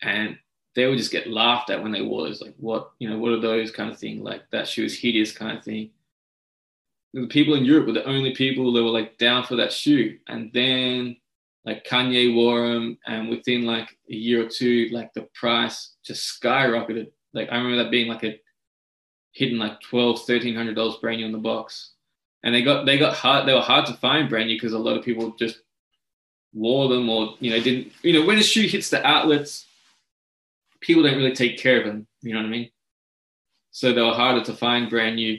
And they would just get laughed at when they wore those, like what, you know, what are those kind of thing, like that shoe is hideous kind of thing. The people in Europe were the only people that were like down for that shoe. And then like Kanye wore them, and within like a year or two, like the price just skyrocketed. Like I remember that being like a hidden like twelve, thirteen hundred dollars brand new on the box. And they got, they got hard, they were hard to find brand new because a lot of people just wore them or, you know, didn't, you know, when a shoe hits the outlets, people don't really take care of them. You know what I mean? So they were harder to find brand new.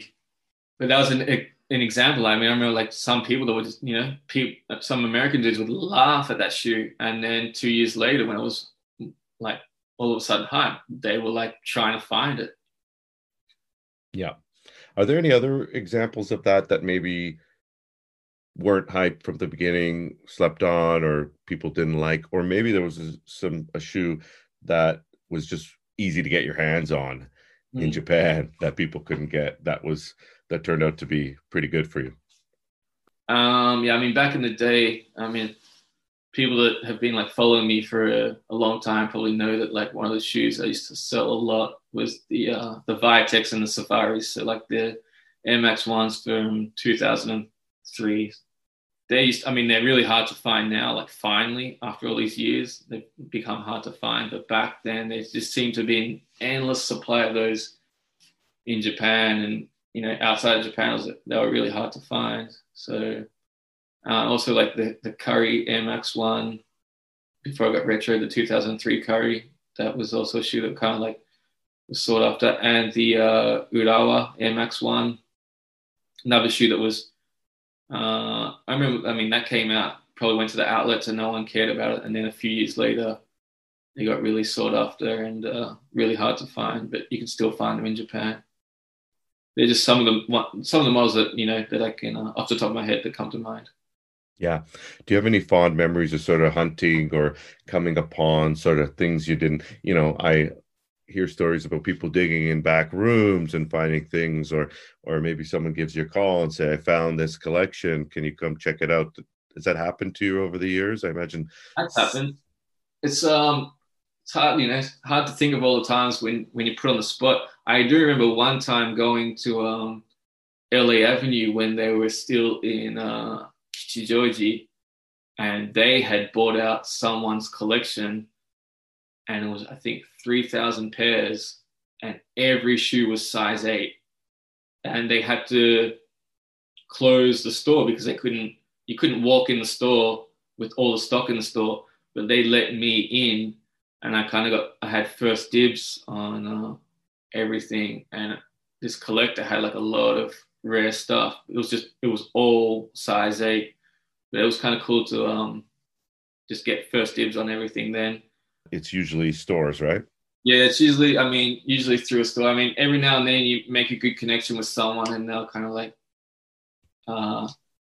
But that was an, a, an example. I mean, I remember like some people that were just, you know, people, some American dudes would laugh at that shoe. And then two years later, when it was like all of a sudden hype, they were like trying to find it. Yeah. Are there any other examples of that that maybe weren't hyped from the beginning, slept on, or people didn't like, or maybe there was a, some a shoe that was just easy to get your hands on mm. in Japan that people couldn't get, that was, that turned out to be pretty good for you? Um, yeah, I mean, back in the day, I mean, people that have been like following me for a, a long time probably know that like one of the shoes I used to sell a lot was the uh, the Viatex and the Safaris. So like the Air Max ones from two thousand three. They used, I mean, they're really hard to find now. Like finally, after all these years, they've become hard to find. But back then, there just seemed to be an endless supply of those in Japan and, you know, outside of Japan, was, they were really hard to find. So uh, also like the, the Curry Air Max one, before I got retro, the two thousand three Curry, that was also a shoe that kind of like was sought after. And the uh, Urawa Air Max one, another shoe that was, uh, I remember, I mean, that came out, probably went to the outlets and no one cared about it. And then a few years later, they got really sought after and uh, really hard to find, but you can still find them in Japan. They're just some of the some of the models that, you know, that I can uh, off the top of my head that come to mind. Yeah. Do you have any fond memories of sort of hunting or coming upon sort of things you didn't, you know, I hear stories about people digging in back rooms and finding things, or or maybe someone gives you a call and say, I found this collection, can you come check it out? Has that happened to you over the years? I imagine that's happened. It's um It's hard, you know, it's hard to think of all the times when, when you put on the spot. I do remember one time going to um, L A Avenue when they were still in uh, Kichijoji, and they had bought out someone's collection, and it was, I think, three thousand pairs, and every shoe was size eight. And they had to close the store because they couldn't, you couldn't walk in the store with all the stock in the store, but they let me in. And I kind of got, I had first dibs on uh, everything. And this collector had like a lot of rare stuff. It was just, it was all size eight. But it was kind of cool to um, just get first dibs on everything then. It's usually stores, right? Yeah, it's usually, I mean, usually through a store. I mean, every now and then you make a good connection with someone and they'll kind of like, uh,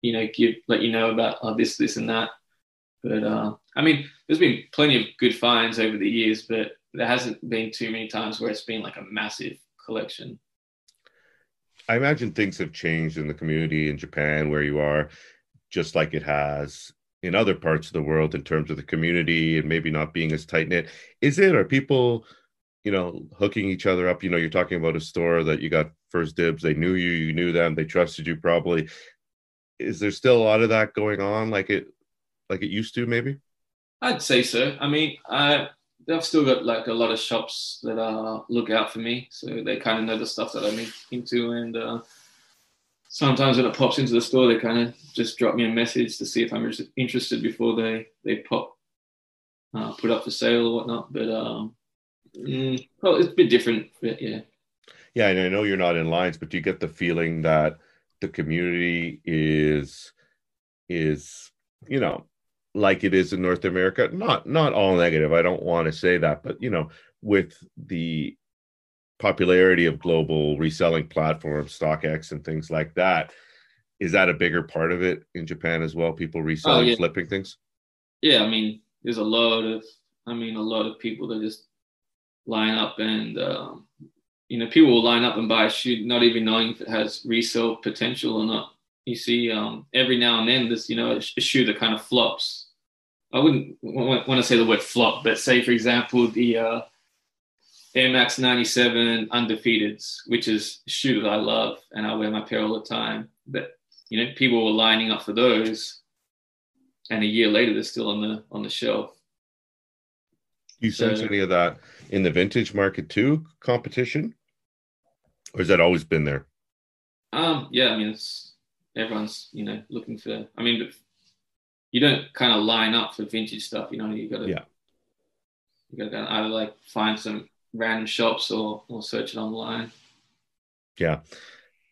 you know, give, let you know about oh, this, this and that. But uh, I mean, there's been plenty of good finds over the years, but there hasn't been too many times where it's been like a massive collection. I imagine things have changed in the community in Japan where you are, just like it has in other parts of the world in terms of the community and maybe not being as tight knit. Is it, are people, you know, hooking each other up? You know, you're talking about a store that you got first dibs. They knew you, you knew them. They trusted you probably. Is there still a lot of that going on? Like it, Like it used to, maybe? I'd say so. I mean, I, I've still got like a lot of shops that uh, look out for me. So they kind of know the stuff that I'm into. And uh, sometimes when it pops into the store, they kind of just drop me a message to see if I'm interested before they, they pop, uh, put up for sale or whatnot. But um, mm, well, it's a bit different, but yeah. Yeah, and I know you're not in lines, but you get the feeling that the community is is, you know, like it is in North America, not not all negative. I don't want to say that, but you know, with the popularity of global reselling platforms, StockX and things like that, Is that a bigger part of it in Japan as well? People reselling, oh, yeah. flipping things? Yeah, I mean, there's a lot of, I mean, a lot of people that just line up and, um, you know, people will line up and buy a shoe, not even knowing if it has resale potential or not. You see, um, every now and then, there's, you know, a shoe that kind of flops. I wouldn't want to say the word flop, but say, for example, the uh, Air Max ninety-seven Undefeateds, which is a shoe that I love and I wear my pair all the time. But, you know, people were lining up for those, and a year later, they're still on the on the shelf. You so, sense any of that in the vintage market too, competition? Or has that always been there? Um, yeah, I mean, it's, everyone's, you know, looking for, I mean, but you don't kind of line up for vintage stuff, you know, you got to, yeah. you got to either like find some random shops or, or search it online. Yeah.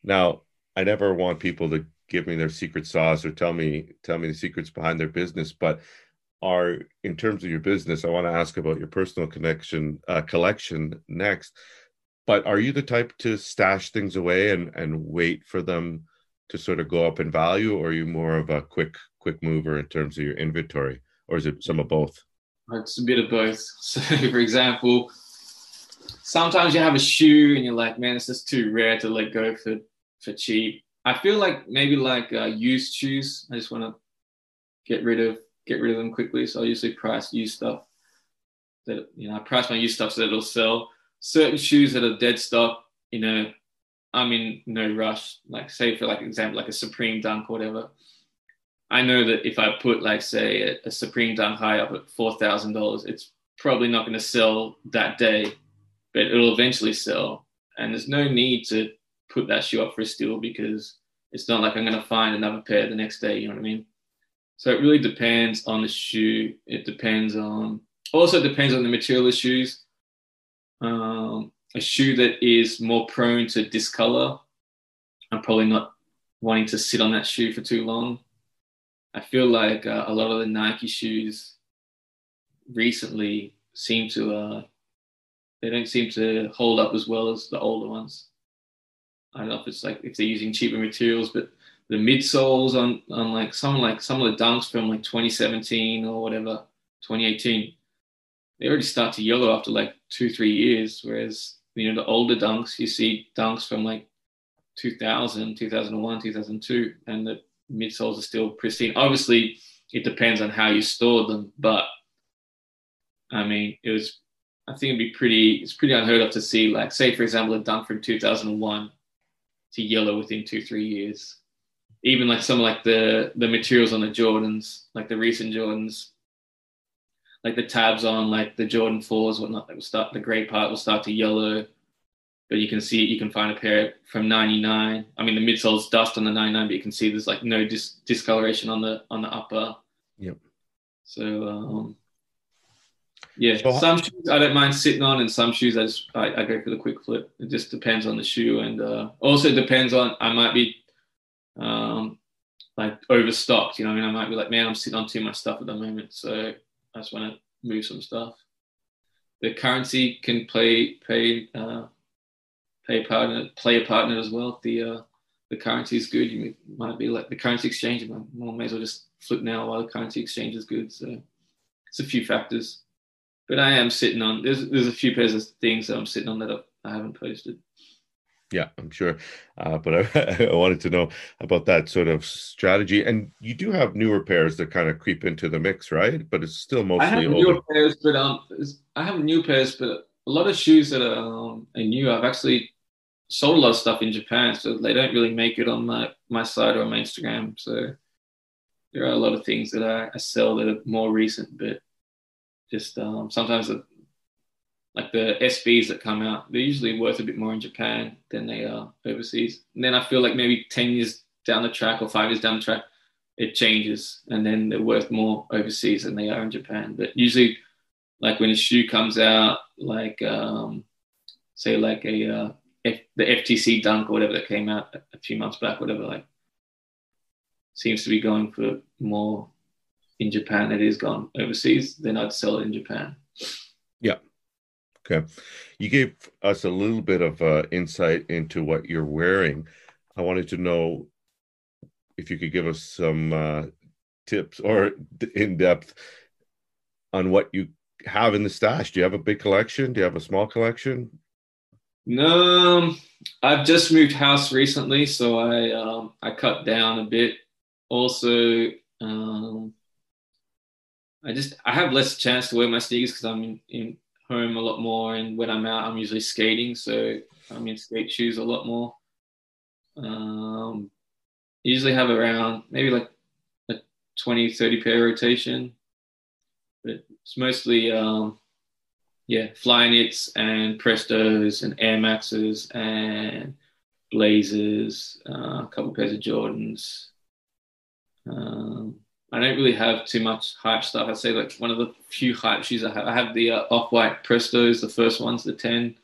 Now, I never want people to give me their secret sauce or tell me, tell me the secrets behind their business, but are in terms of your business, I want to ask about your personal connection, uh, collection next, but are you the type to stash things away and, and wait for them to sort of go up in value, or are you more of a quick, quick mover in terms of your inventory, or is it some of both? It's a bit of both. So for example, sometimes you have a shoe and you're like, man, it's just too rare to let go for, for cheap. I feel like maybe like uh, used shoes, I just want to get rid of, get rid of them quickly. So I usually price used stuff that, you know, I price my used stuff so that it'll sell. Certain shoes that are dead stock, you know, I'm in no rush. Like say for like example, like a Supreme Dunk or whatever. I know that if I put like say a, a Supreme Dunk high up at four thousand dollars, it's probably not going to sell that day, but it'll eventually sell. And there's no need to put that shoe up for a steal because it's not like I'm going to find another pair the next day. You know what I mean? So it really depends on the shoe. It depends on, also depends on the material of shoes. Um, a shoe that is more prone to discolor, I'm probably not wanting to sit on that shoe for too long. I feel like uh, a lot of the Nike shoes recently seem to, uh, they don't seem to hold up as well as the older ones. I don't know if it's like, if they're using cheaper materials, but the midsoles on, on like some like some of the Dunks from like twenty seventeen or whatever, twenty eighteen, they already start to yellow after like two, three years. Whereas, you know, the older Dunks, you see Dunks from like two thousand, two thousand one, two thousand two, and the midsoles are still pristine. Obviously, it depends on how you store them, but I mean, it was, I think it'd be pretty, it's pretty unheard of to see like, say for example, a Dunk from two thousand one to yellow within two, three years. Even like some like the, the materials on the Jordans, like the recent Jordans, like the tabs on like the Jordan fours, whatnot, that will start, the gray part will start to yellow, but you can see, you can find a pair from ninety-nine. I mean, the midsole's dust on the ninety-nine, but you can see there's like no dis- discoloration on the, on the upper. Yep. So, um, yeah, so how- some shoes I don't mind sitting on, and some shoes I just, I, I go for the quick flip. It just depends on the shoe. And uh, also depends on, I might be, um like overstocked, you know what I mean? I might be like, man, I'm sitting on too much stuff at the moment, so I just want to move some stuff. The currency can play pay uh pay partner play a partner as well. The uh the currency is good, you might be like the currency exchange, you might, well, may as well just flip now while the currency exchange is good. So it's a few factors, but I am sitting on, there's there's a few pairs of things that I'm sitting on that I, I haven't posted. Yeah, I'm sure. Uh, but I, I wanted to know about that sort of strategy. And you do have newer pairs that kind of creep into the mix, right? But it's still mostly I have older. Newer pairs, but, um, I have new pairs, but a lot of shoes that are, um, are new. I've actually sold a lot of stuff in Japan, so they don't really make it on my, my site or on my Instagram. So there are a lot of things that I, I sell that are more recent, but just um, sometimes the like the S Bs that come out, they're usually worth a bit more in Japan than they are overseas. And then I feel like maybe ten years down the track or five years down the track, it changes. And then they're worth more overseas than they are in Japan. But usually, like when a shoe comes out, like um, say like a uh, F- the F T C Dunk or whatever that came out a few months back, whatever, like seems to be going for more in Japan than it is gone overseas, then I'd sell it in Japan. Yeah. Okay. You gave us a little bit of uh, insight into what you're wearing. I wanted to know if you could give us some uh, tips or in depth on what you have in the stash. Do you have a big collection? Do you have a small collection? No, I've just moved house recently, so I um, I cut down a bit. Also, um, I just I have less chance to wear my sneakers because I'm in, in home a lot more, and when I'm out, I'm usually skating, so I'm in skate shoes a lot more. Um, usually have around maybe like a twenty, thirty pair rotation, but it's mostly um, yeah, Fly Knits and Prestos and Air Maxes and Blazers, uh, a couple pairs of Jordans. Um, I don't really have too much hype stuff. I'd say like one of the few hype shoes I have. I have the uh, Off-White Prestos, the first ones, the ten.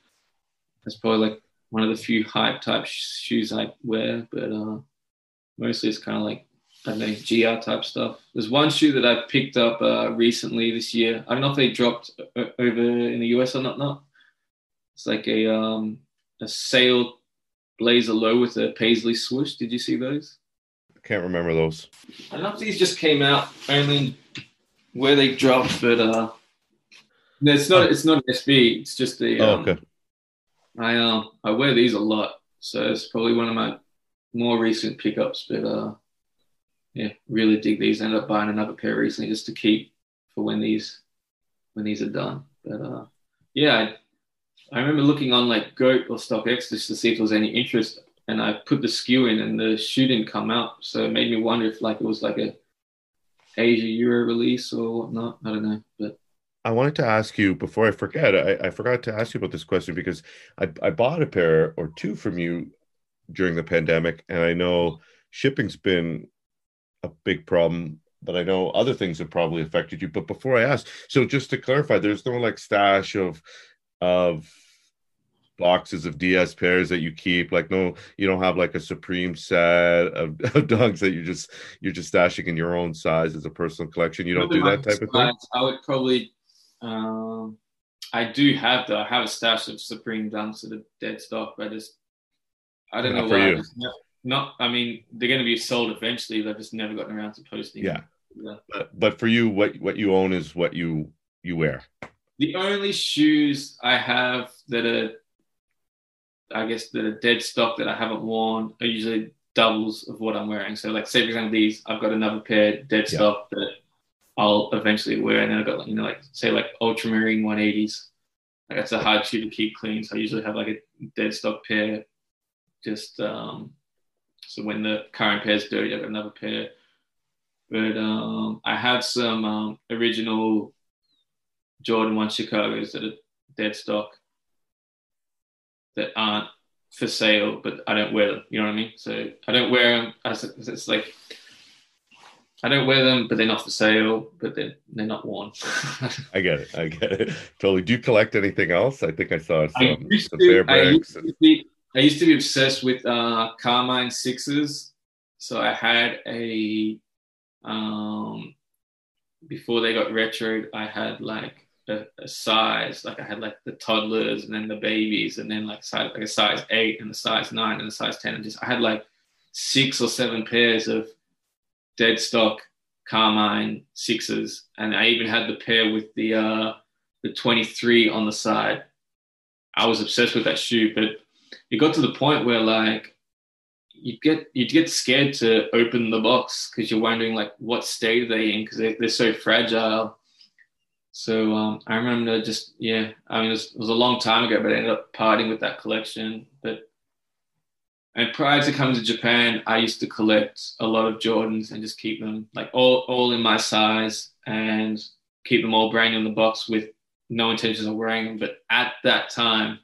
That's probably like one of the few hype type shoes I wear, but uh, mostly it's kind of like, I don't know, G R type stuff. There's one shoe that I picked up uh, recently this year. I don't know if they dropped o- over in the U S or not. Not. It's like a um, a sale Blazer Low with a paisley swoosh. Did you see those? I can't remember those. I don't know if these just came out only where they dropped, but uh, no, it's not. It's not an S B. It's just the. Um, oh, okay. I um I wear these a lot, so it's probably one of my more recent pickups, but. Uh, Yeah, really dig these. I ended up buying another pair recently just to keep for when these when these are done. But uh, yeah, I, I remember looking on like GOAT or StockX just to see if there was any interest, and I put the S K U in, and the shoe didn't come out, so it made me wonder if like it was like a Asia Euro release or whatnot. I don't know. But I wanted to ask you before I forget. I, I forgot to ask you about this question because I I bought a pair or two from you during the pandemic, and I know shipping's been a big problem, but I know other things have probably affected you. But before I ask, so just to clarify, there's no like stash of of boxes of D S pairs that you keep. Like no, you don't have like a Supreme set of, of dunks that you just you're just stashing in your own size as a personal collection. You don't do that type of thing. I would probably, um, I do have though. I have a stash of Supreme dunks that are dead stock, but I just I don't know why. Not, I mean, they're going to be sold eventually. They've just never gotten around to posting. Yeah, yeah. But, but for you, what, what you own is what you you wear. The only shoes I have that are, I guess, that are dead stock that I haven't worn are usually doubles of what I'm wearing. So, like, say for example, these, I've got another pair dead yeah. stock that I'll eventually wear, and then I've got, like, you know, like say like Ultramarine one eighties. Like, that's a hard shoe to keep clean, so I usually have like a dead stock pair. Just um. So when the current pair's dirty, I've got another pair. But um, I have some um, original Jordan one Chicagos that are dead stock that aren't for sale, but I don't wear them. You know what I mean? So I don't wear them. As it's like I don't wear them, but they're not for sale, but they're, they're not worn. I get it. I get it. Totally. Do you collect anything else? I think I saw some, I used some to, I used and... to be, I used to be obsessed with uh, Carmine sixes. So I had a, um, before they got retroed, I had like a, a size, like I had like the toddlers and then the babies and then like size, like a size eight and a size nine and a size ten. And just, I had like six or seven pairs of dead stock Carmine sixes. And I even had the pair with the, uh, the twenty-three on the side. I was obsessed with that shoe, but it got to the point where like you'd get you'd get scared to open the box because you're wondering like what state are they in because they, they're so fragile. So um, I remember just yeah, I mean it was, it was a long time ago, but I ended up parting with that collection. But and prior to coming to Japan, I used to collect a lot of Jordans and just keep them like all all in my size and keep them all brand new in the box with no intentions of wearing them. But at that time,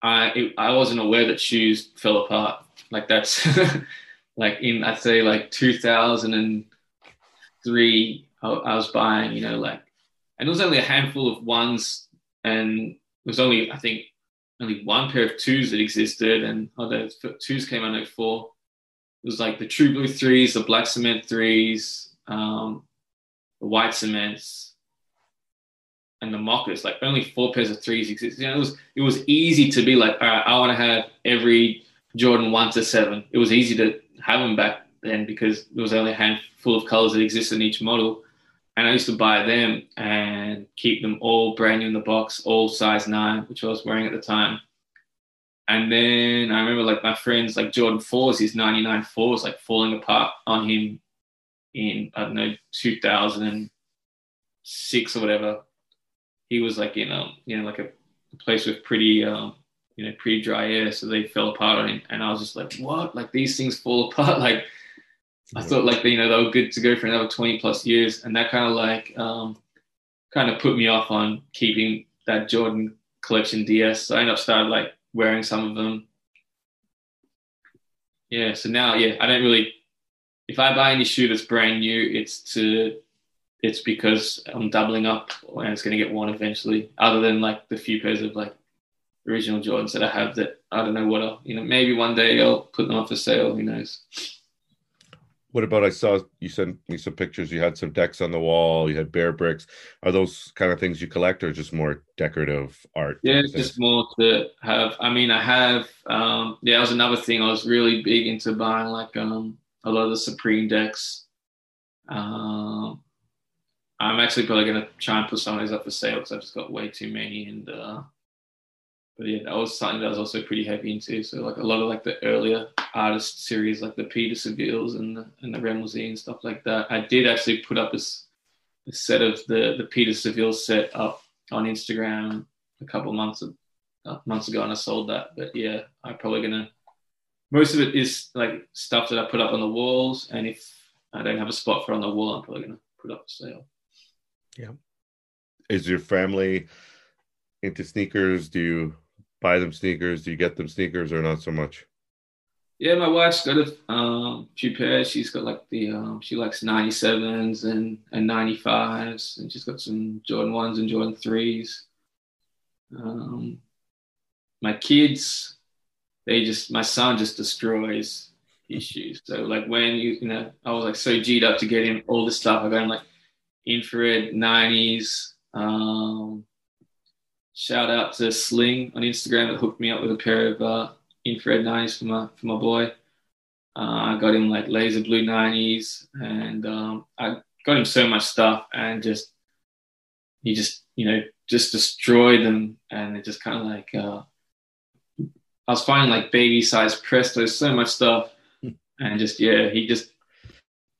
I it, I wasn't aware that shoes fell apart. Like that's like in I'd say like two thousand three I, I was buying, you know, like, and it was only a handful of ones, and it was only I think only one pair of twos that existed, and although twos came out in oh four, it was like the True Blue threes, the Black Cement threes, um, the White Cements, and the mockers. Like only four pairs of threes existed. You know, it was it was easy to be like, all right, I want to have every Jordan one to seven. It was easy to have them back then because there was only a handful of colors that existed in each model. And I used to buy them and keep them all brand new in the box, all size nine, which I was wearing at the time. And then I remember like my friends, like Jordan fours, his ninety-nine fours, like falling apart on him in, I don't know, two thousand six or whatever. He was like in a, you know, like a place with pretty, um, you know, pretty dry air. So they fell apart on him. And I was just like, what? Like these things fall apart. Like, I thought like, you know, they were good to go for another twenty plus years. And that kind of like, um, kind of put me off on keeping that Jordan collection D S. So I ended up started like wearing some of them. Yeah. So now, yeah, I don't really, if I buy any shoe that's brand new, it's to, it's because I'm doubling up and it's going to get worn eventually, other than like the few pairs of like original Jordans that I have that I don't know what I'll, you know, maybe one day I'll put them up for sale. Who knows? What about, I saw you sent me some pictures, you had some decks on the wall, you had bear bricks. Are those kind of things you collect or just more decorative art? Yeah, it's just more to have. I mean, I have, um, yeah, that was another thing. I was really big into buying like um, a lot of the Supreme decks. Um, I'm actually probably going to try and put some of those up for sale because I've just got way too many. And uh, but yeah, that was something that I was also pretty heavy into. So like a lot of like the earlier artist series, like the Peter Sevilles and the, and the Ramelsey and stuff like that. I did actually put up a, a set of the, the Peter Seville set up on Instagram a couple months of, uh, months ago, and I sold that. But yeah, I'm probably going to, most of it is like stuff that I put up on the walls. And if I don't have a spot for it on the wall, I'm probably going to put up for sale. Yeah. Is your family into sneakers? Do you buy them sneakers? Do you get them sneakers or not so much? Yeah, my wife's got a um, few pairs. She's got like the, um, she likes ninety-sevens and, and ninety-fives. And she's got some Jordan ones and Jordan threes. Um, my kids, they just, my son just destroys his shoes. So like when, you, you know, I was like so G'd up to get him all this stuff. I got him like Infrared nineties. Um, shout out to Sling on Instagram that hooked me up with a pair of, uh, Infrared nineties for my for my boy. Uh, I got him like laser blue nineties, and um, I got him so much stuff, and just he just you know just destroyed them, and it just kind of like uh, I was finding like baby size Presto, so much stuff, and just yeah, he just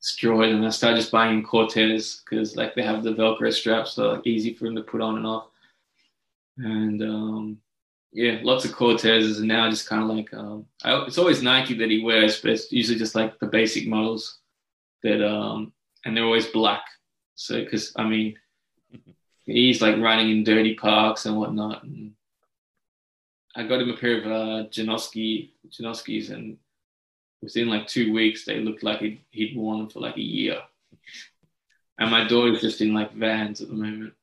destroyed them. I started just buying him Cortez because like they have the Velcro straps, so like easy for him to put on and off, and. Um, Yeah, lots of Cortezes, and now just kind of like um, I, it's always Nike that he wears, but it's usually just like the basic models that, um, and they're always black. So, because I mean, he's like running in dirty parks and whatnot. And I got him a pair of uh, Janoski Janoskis, and within like two weeks, they looked like he'd, he'd worn them for like a year. And my daughter's just in like Vans at the moment.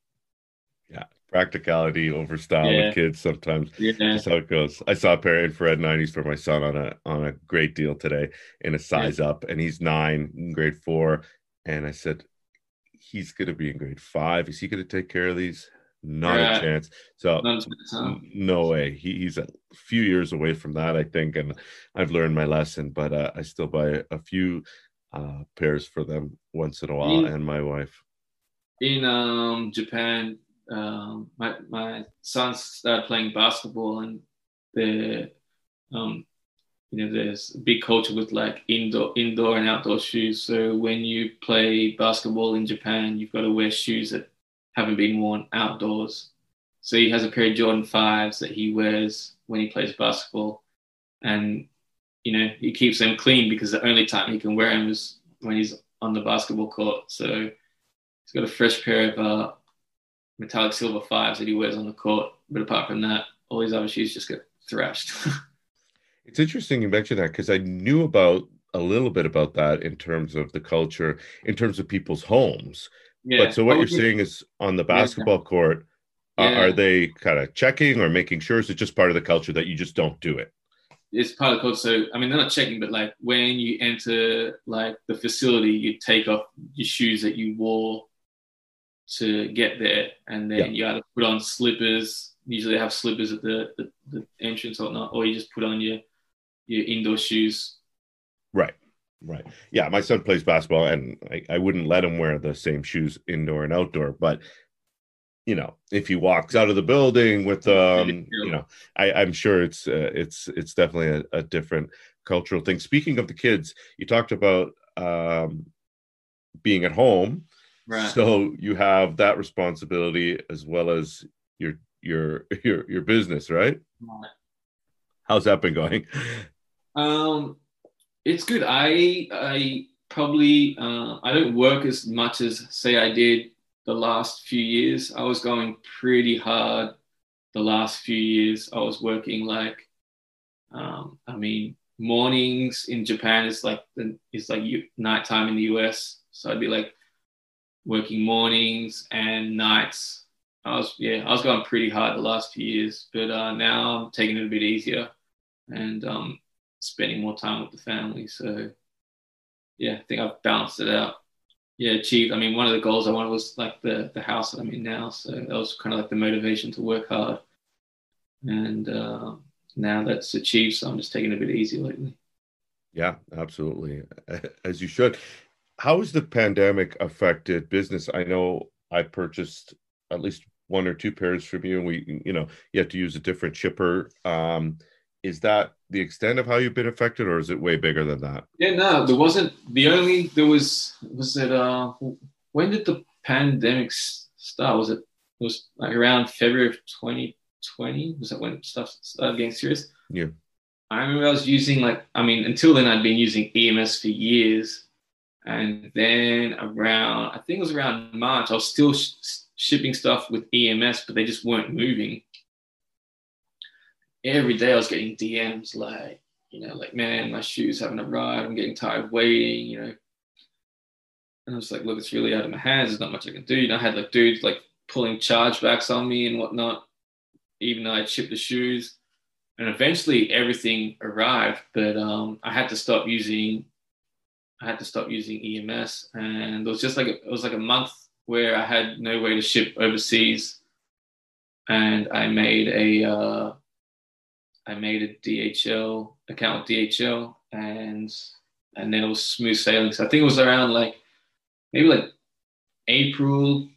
Yeah. Practicality over style yeah. with kids sometimes. Yeah. That's how it goes. I saw a pair of Infrared nineties for my son on a on a great deal today in a size yeah. up, and he's nine, grade four. And I said, he's going to be in grade five. Is he going to take care of these? Not yeah. a chance. So no way. He, he's a few years away from that, I think. And I've learned my lesson, but uh, I still buy a few uh, pairs for them once in a while. In, and my wife. In um, Japan, Um, my my son started playing basketball, and the um, you know, there's a big culture with like indoor indoor and outdoor shoes. So when you play basketball in Japan, you've got to wear shoes that haven't been worn outdoors. So he has a pair of Jordan fives that he wears when he plays basketball, and you know he keeps them clean because the only time he can wear them is when he's on the basketball court. So he's got a fresh pair of uh, metallic silver fives that he wears on the court, but apart from that, all these other shoes just get thrashed. It's interesting you mentioned that, because I knew about a little bit about that in terms of the culture, in terms of people's homes. Yeah. But so what oh, you're yeah. seeing is on the basketball yeah. court, uh, yeah. are they kind of checking or making sure? Is it just part of the culture that you just don't do it? It's part of the culture. So, I mean, they're not checking, but like when you enter like the facility, you take off your shoes that you wore to get there, and then yeah. you either put on slippers. Usually they have slippers at the, the, the entrance or whatnot, or you just put on your your indoor shoes. Right. Right. Yeah, my son plays basketball, and I, I wouldn't let him wear the same shoes indoor and outdoor. But, you know, if he walks out of the building with, um, you know, I, I'm sure it's uh, it's it's definitely a, a different cultural thing. Speaking of the kids, you talked about um, being at home. Right. So you have that responsibility as well as your your your your business, right? Right. How's that been going? Um. It's good. I I probably uh, I don't work as much as say I did the last few years. I was going pretty hard the last few years. I was working like um, I mean mornings in Japan is like the, it's like you, nighttime in the U S. So I'd be like working mornings and nights. I was yeah I was going pretty hard the last few years, but uh, now I'm taking it a bit easier and. Um, spending more time with the family. So yeah, I think I've balanced it out. Yeah, achieved. I mean, one of the goals I wanted was like the, the house that I'm in now. So that was kind of like the motivation to work hard. And uh, now that's achieved. So I'm just taking it a bit easy lately. Yeah, absolutely. As you should. How has the pandemic affected business? I know I purchased at least one or two pairs from you, and we, you know, you have to use a different shipper. Um, Is that the extent of how you've been affected, or is it way bigger than that? Yeah, no, there wasn't. The only, there was, was it, uh, when did the pandemic start? Was it, it was like around February of twenty twenty? Was that when stuff started getting serious? Yeah. I remember I was using like, I mean, until then I'd been using E M S for years. And then around, I think it was around March, I was still sh- shipping stuff with E M S, but they just weren't moving. Every day I was getting D Ms like, you know, like, man, my shoes haven't arrived. I'm getting tired of waiting, you know. And I was like, look, it's really out of my hands. There's not much I can do. You know, I had like dudes like pulling chargebacks on me and whatnot, even though I'd shipped the shoes. And eventually everything arrived, but um, I had to stop using, I had to stop using E M S. And it was just like, a, it was like a month where I had no way to ship overseas. And I made a, uh, I made a D H L account with D H L, and and then it was smooth sailing. So I think it was around like maybe like April,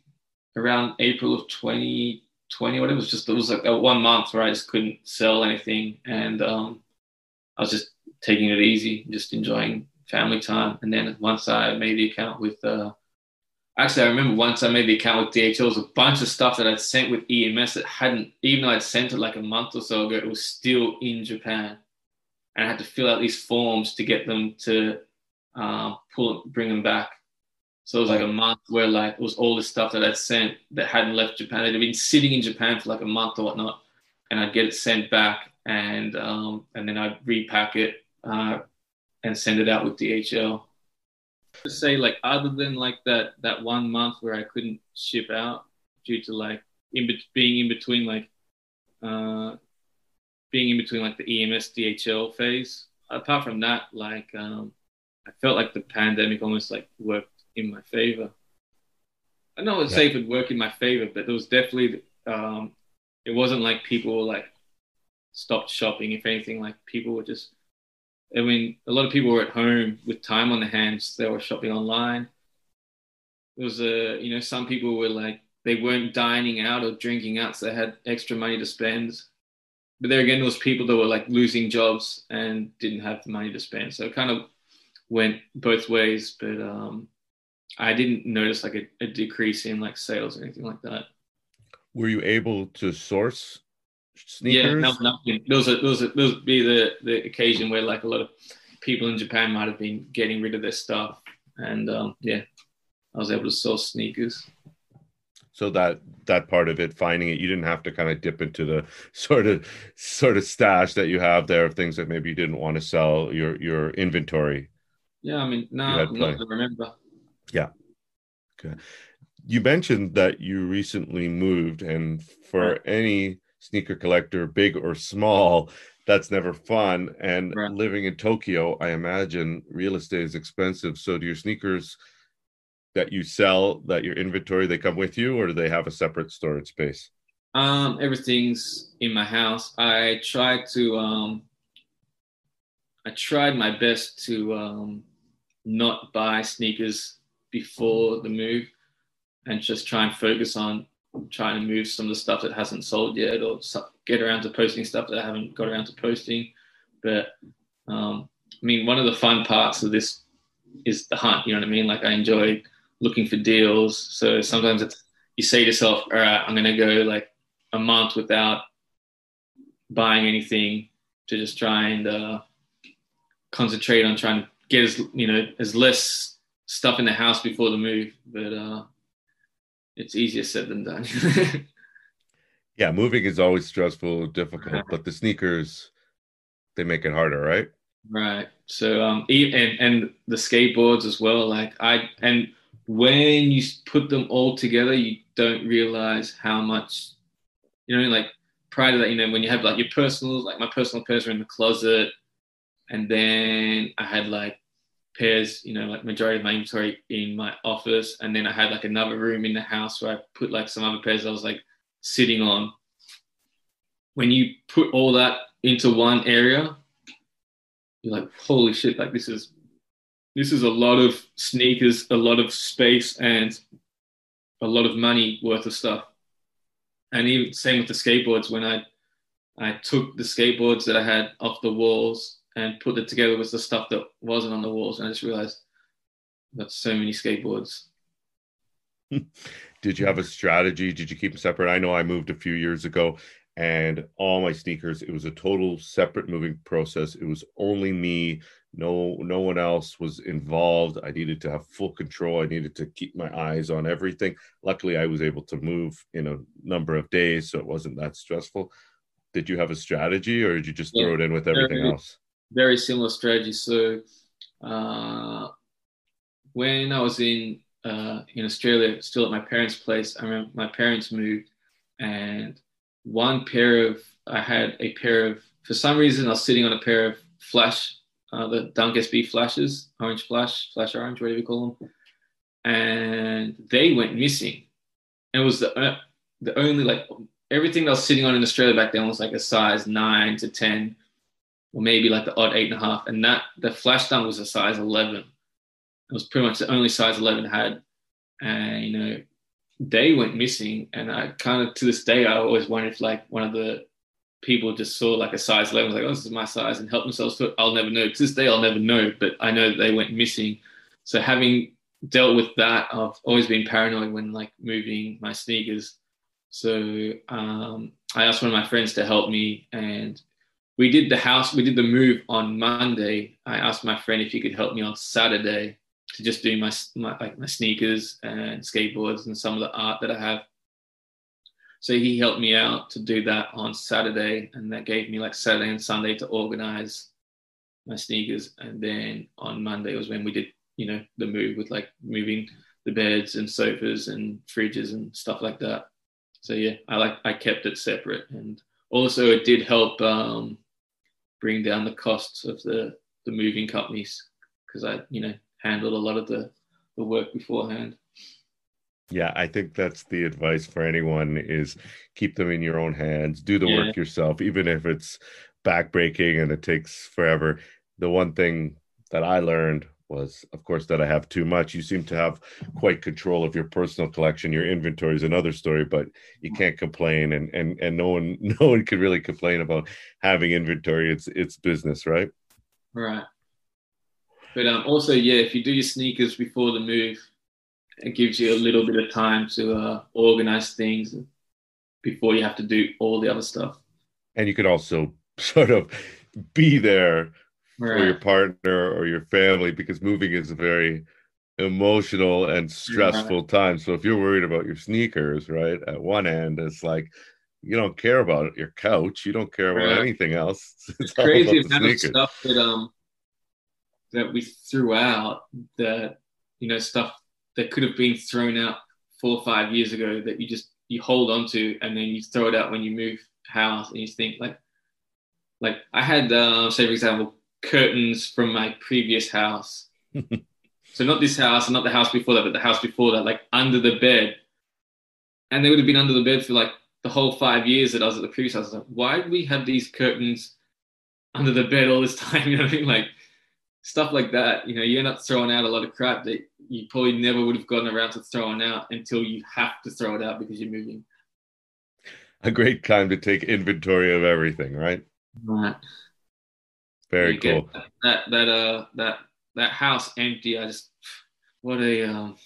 around April of twenty twenty. What it was just it was like one month where I just couldn't sell anything, and um, I was just taking it easy, just enjoying family time. And then once I made the account with, uh, actually I remember once I made the account with D H L, it was a bunch of stuff that I'd sent with E M S that hadn't, even though I'd sent it like a month or so ago, it was still in Japan. And I had to fill out these forms to get them to uh, pull, bring them back. So it was like a month where like, it was all the stuff that I'd sent that hadn't left Japan. It had been sitting in Japan for like a month or whatnot. And I'd get it sent back, and um, and then I'd repack it uh, and send it out with D H L. To say like other than like that that one month where I couldn't ship out due to like in be- being in between like uh being in between like the E M S D H L phase, apart from that, like um I felt like the pandemic almost like worked in my favor. I don't want to say if it worked in my favor, but there was definitely um it wasn't like people were like stopped shopping. If anything, like people were just, I mean, a lot of people were at home with time on their hands. They were shopping online. It was a, you know, some people were like, they weren't dining out or drinking out, so they had extra money to spend. But there again, there was people that were like losing jobs and didn't have the money to spend. So it kind of went both ways. But um, I didn't notice like a, a decrease in like sales or anything like that. Were you able to source sneakers? Yeah, no, nothing. Those are those are those would be the the occasion where like a lot of people in Japan might have been getting rid of their stuff, and um, yeah, I was able to source sneakers. So that that part of it, finding it, you didn't have to kind of dip into the sort of sort of stash that you have there of things that maybe you didn't want to sell, your your inventory. Yeah, I mean, no, I'm not to remember. Yeah. Okay. You mentioned that you recently moved, and for right. any sneaker collector, big or small, that's never fun. And right. living in Tokyo, I imagine real estate is expensive. So do your sneakers that you sell, that your inventory, they come with you, or do they have a separate storage space? Um, everything's in my house. I tried to, um, I tried my best to um, not buy sneakers before the move and just try and focus on trying to move some of the stuff that hasn't sold yet, or get around to posting stuff that I haven't got around to posting. But um, I mean, one of the fun parts of this is the hunt, you know what I mean? Like, I enjoy looking for deals. So sometimes it's, you say to yourself, all right, I'm going to go like a month without buying anything to just try and uh, concentrate on trying to get as, you know, as less stuff in the house before the move. But uh, it's easier said than done. Yeah, moving is always stressful, difficult, right. But the sneakers, they make it harder, right? Right. So, um, and, and the skateboards as well. Like, I, and when you put them all together, you don't realize how much, you know, like prior to that, you know, when you have like your personal, like my personal pairs are in the closet. And then I had like pairs, you know, like majority of my inventory in my office. And then I had like another room in the house where I put like some other pairs I was like sitting on. When you put all that into one area, you're like, holy shit, like this is, this is a lot of sneakers, a lot of space, and a lot of money worth of stuff. And even same with the skateboards. When I, I took the skateboards that I had off the walls and put it together with the stuff that wasn't on the walls, and I just realized that's so many skateboards. Did you have a strategy? Did you keep them separate? I know I moved a few years ago, and all my sneakers, it was a total separate moving process. It was only me. No, no one else was involved. I needed to have full control. I needed to keep my eyes on everything. Luckily, I was able to move in a number of days, so it wasn't that stressful. Did you have a strategy, or did you just yeah, throw it in with everything very, else? Very similar strategy. So uh, when I was in uh, in Australia, still at my parents' place, I remember my parents moved, and one pair of, I had a pair of, for some reason, I was sitting on a pair of flash, uh, the Dunk S B flashes, orange flash, flash orange, whatever you call them. And they went missing. And it was the, uh, the only, like, everything that I was sitting on in Australia back then was like a size nine to ten, or maybe like the odd eight and a half. And that, the flash Dunk was a size eleven. It was pretty much the only size eleven I had. And, you know, they went missing, and I kind of, to this day, I always wondered if like one of the people just saw like a size eleven, was like, oh, this is my size, and helped themselves to it. I'll never know. To this day, I'll never know, but I know that they went missing. So having dealt with that, I've always been paranoid when like moving my sneakers. So um, I asked one of my friends to help me, and we did the house, we did the move on Monday. I asked my friend if he could help me on Saturday, to just do my, my like my sneakers and skateboards and some of the art that I have. So he helped me out to do that on Saturday, and that gave me like Saturday and Sunday to organize my sneakers. And then on Monday was when we did, you know, the move with like moving the beds and sofas and fridges and stuff like that. So yeah, I like I kept it separate, and also it did help um, bring down the costs of the the moving companies, because I you know. handled a lot of the, the work beforehand. Yeah, I think that's the advice for anyone, is keep them in your own hands, do the yeah. work yourself, even if it's backbreaking and it takes forever. The one thing that I learned was, of course, that I have too much. You seem to have quite control of your personal collection. Your inventory is another story, but you can't complain, and and and no one no one can really complain about having inventory. It's it's business, right? Right. But um, also, yeah, if you do your sneakers before the move, it gives you a little bit of time to uh, organize things before you have to do all the other stuff. And you can also sort of be there right. for your partner or your family, because moving is a very emotional and stressful right. time. So if you're worried about your sneakers, right, at one end, it's like you don't care about your couch. You don't care about right. anything else. It's, it's crazy amount of stuff that... Um, that we threw out, that, you know, stuff that could have been thrown out four or five years ago that you just, you hold on to, and then you throw it out when you move house, and you think like, like I had, uh, say for example, curtains from my previous house. So not this house and not the house before that, but the house before that, like under the bed. And they would have been under the bed for like the whole five years that I was at the previous house. I was like, why do we have these curtains under the bed all this time? You know what I mean? Like, stuff like that, you know, you end up throwing out a lot of crap that you probably never would have gotten around to throwing out until you have to throw it out because you're moving. A great time to take inventory of everything, right? Right. Very cool. That that uh that that house empty. I just what a um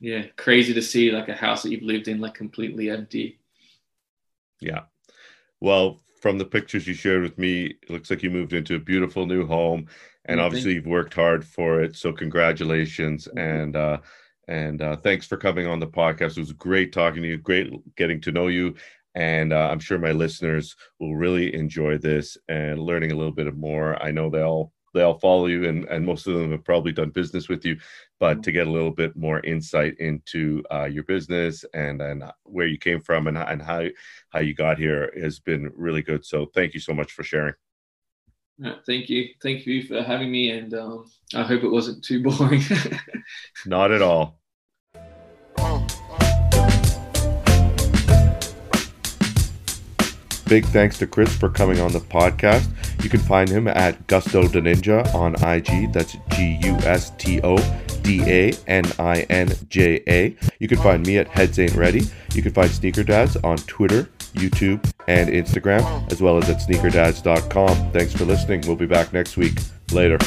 yeah crazy to see like a house that you've lived in like completely empty. Yeah. Well, from the pictures you shared with me, it looks like you moved into a beautiful new home, and mm-hmm. obviously you've worked hard for it. So congratulations, mm-hmm. and uh, and uh, thanks for coming on the podcast. It was great talking to you, great getting to know you, and uh, I'm sure my listeners will really enjoy this and learning a little bit more. I know they all they all follow you, and and most of them have probably done business with you, but mm-hmm. to get a little bit more insight into uh, your business and and where you came from and and how how you got here has been really good. So thank you so much for sharing. Thank you. Thank you for having me, and um, I hope it wasn't too boring. Not at all. Big thanks to Chris for coming on the podcast. You can find him at Gusto the Ninja on I G. That's G U S T O D A N I N J A. You can find me at Heads Ain't Ready. You can find Sneaker Dads on Twitter, YouTube, and Instagram, as well as at sneaker dads dot com. Thanks for listening. We'll be back next week. Later.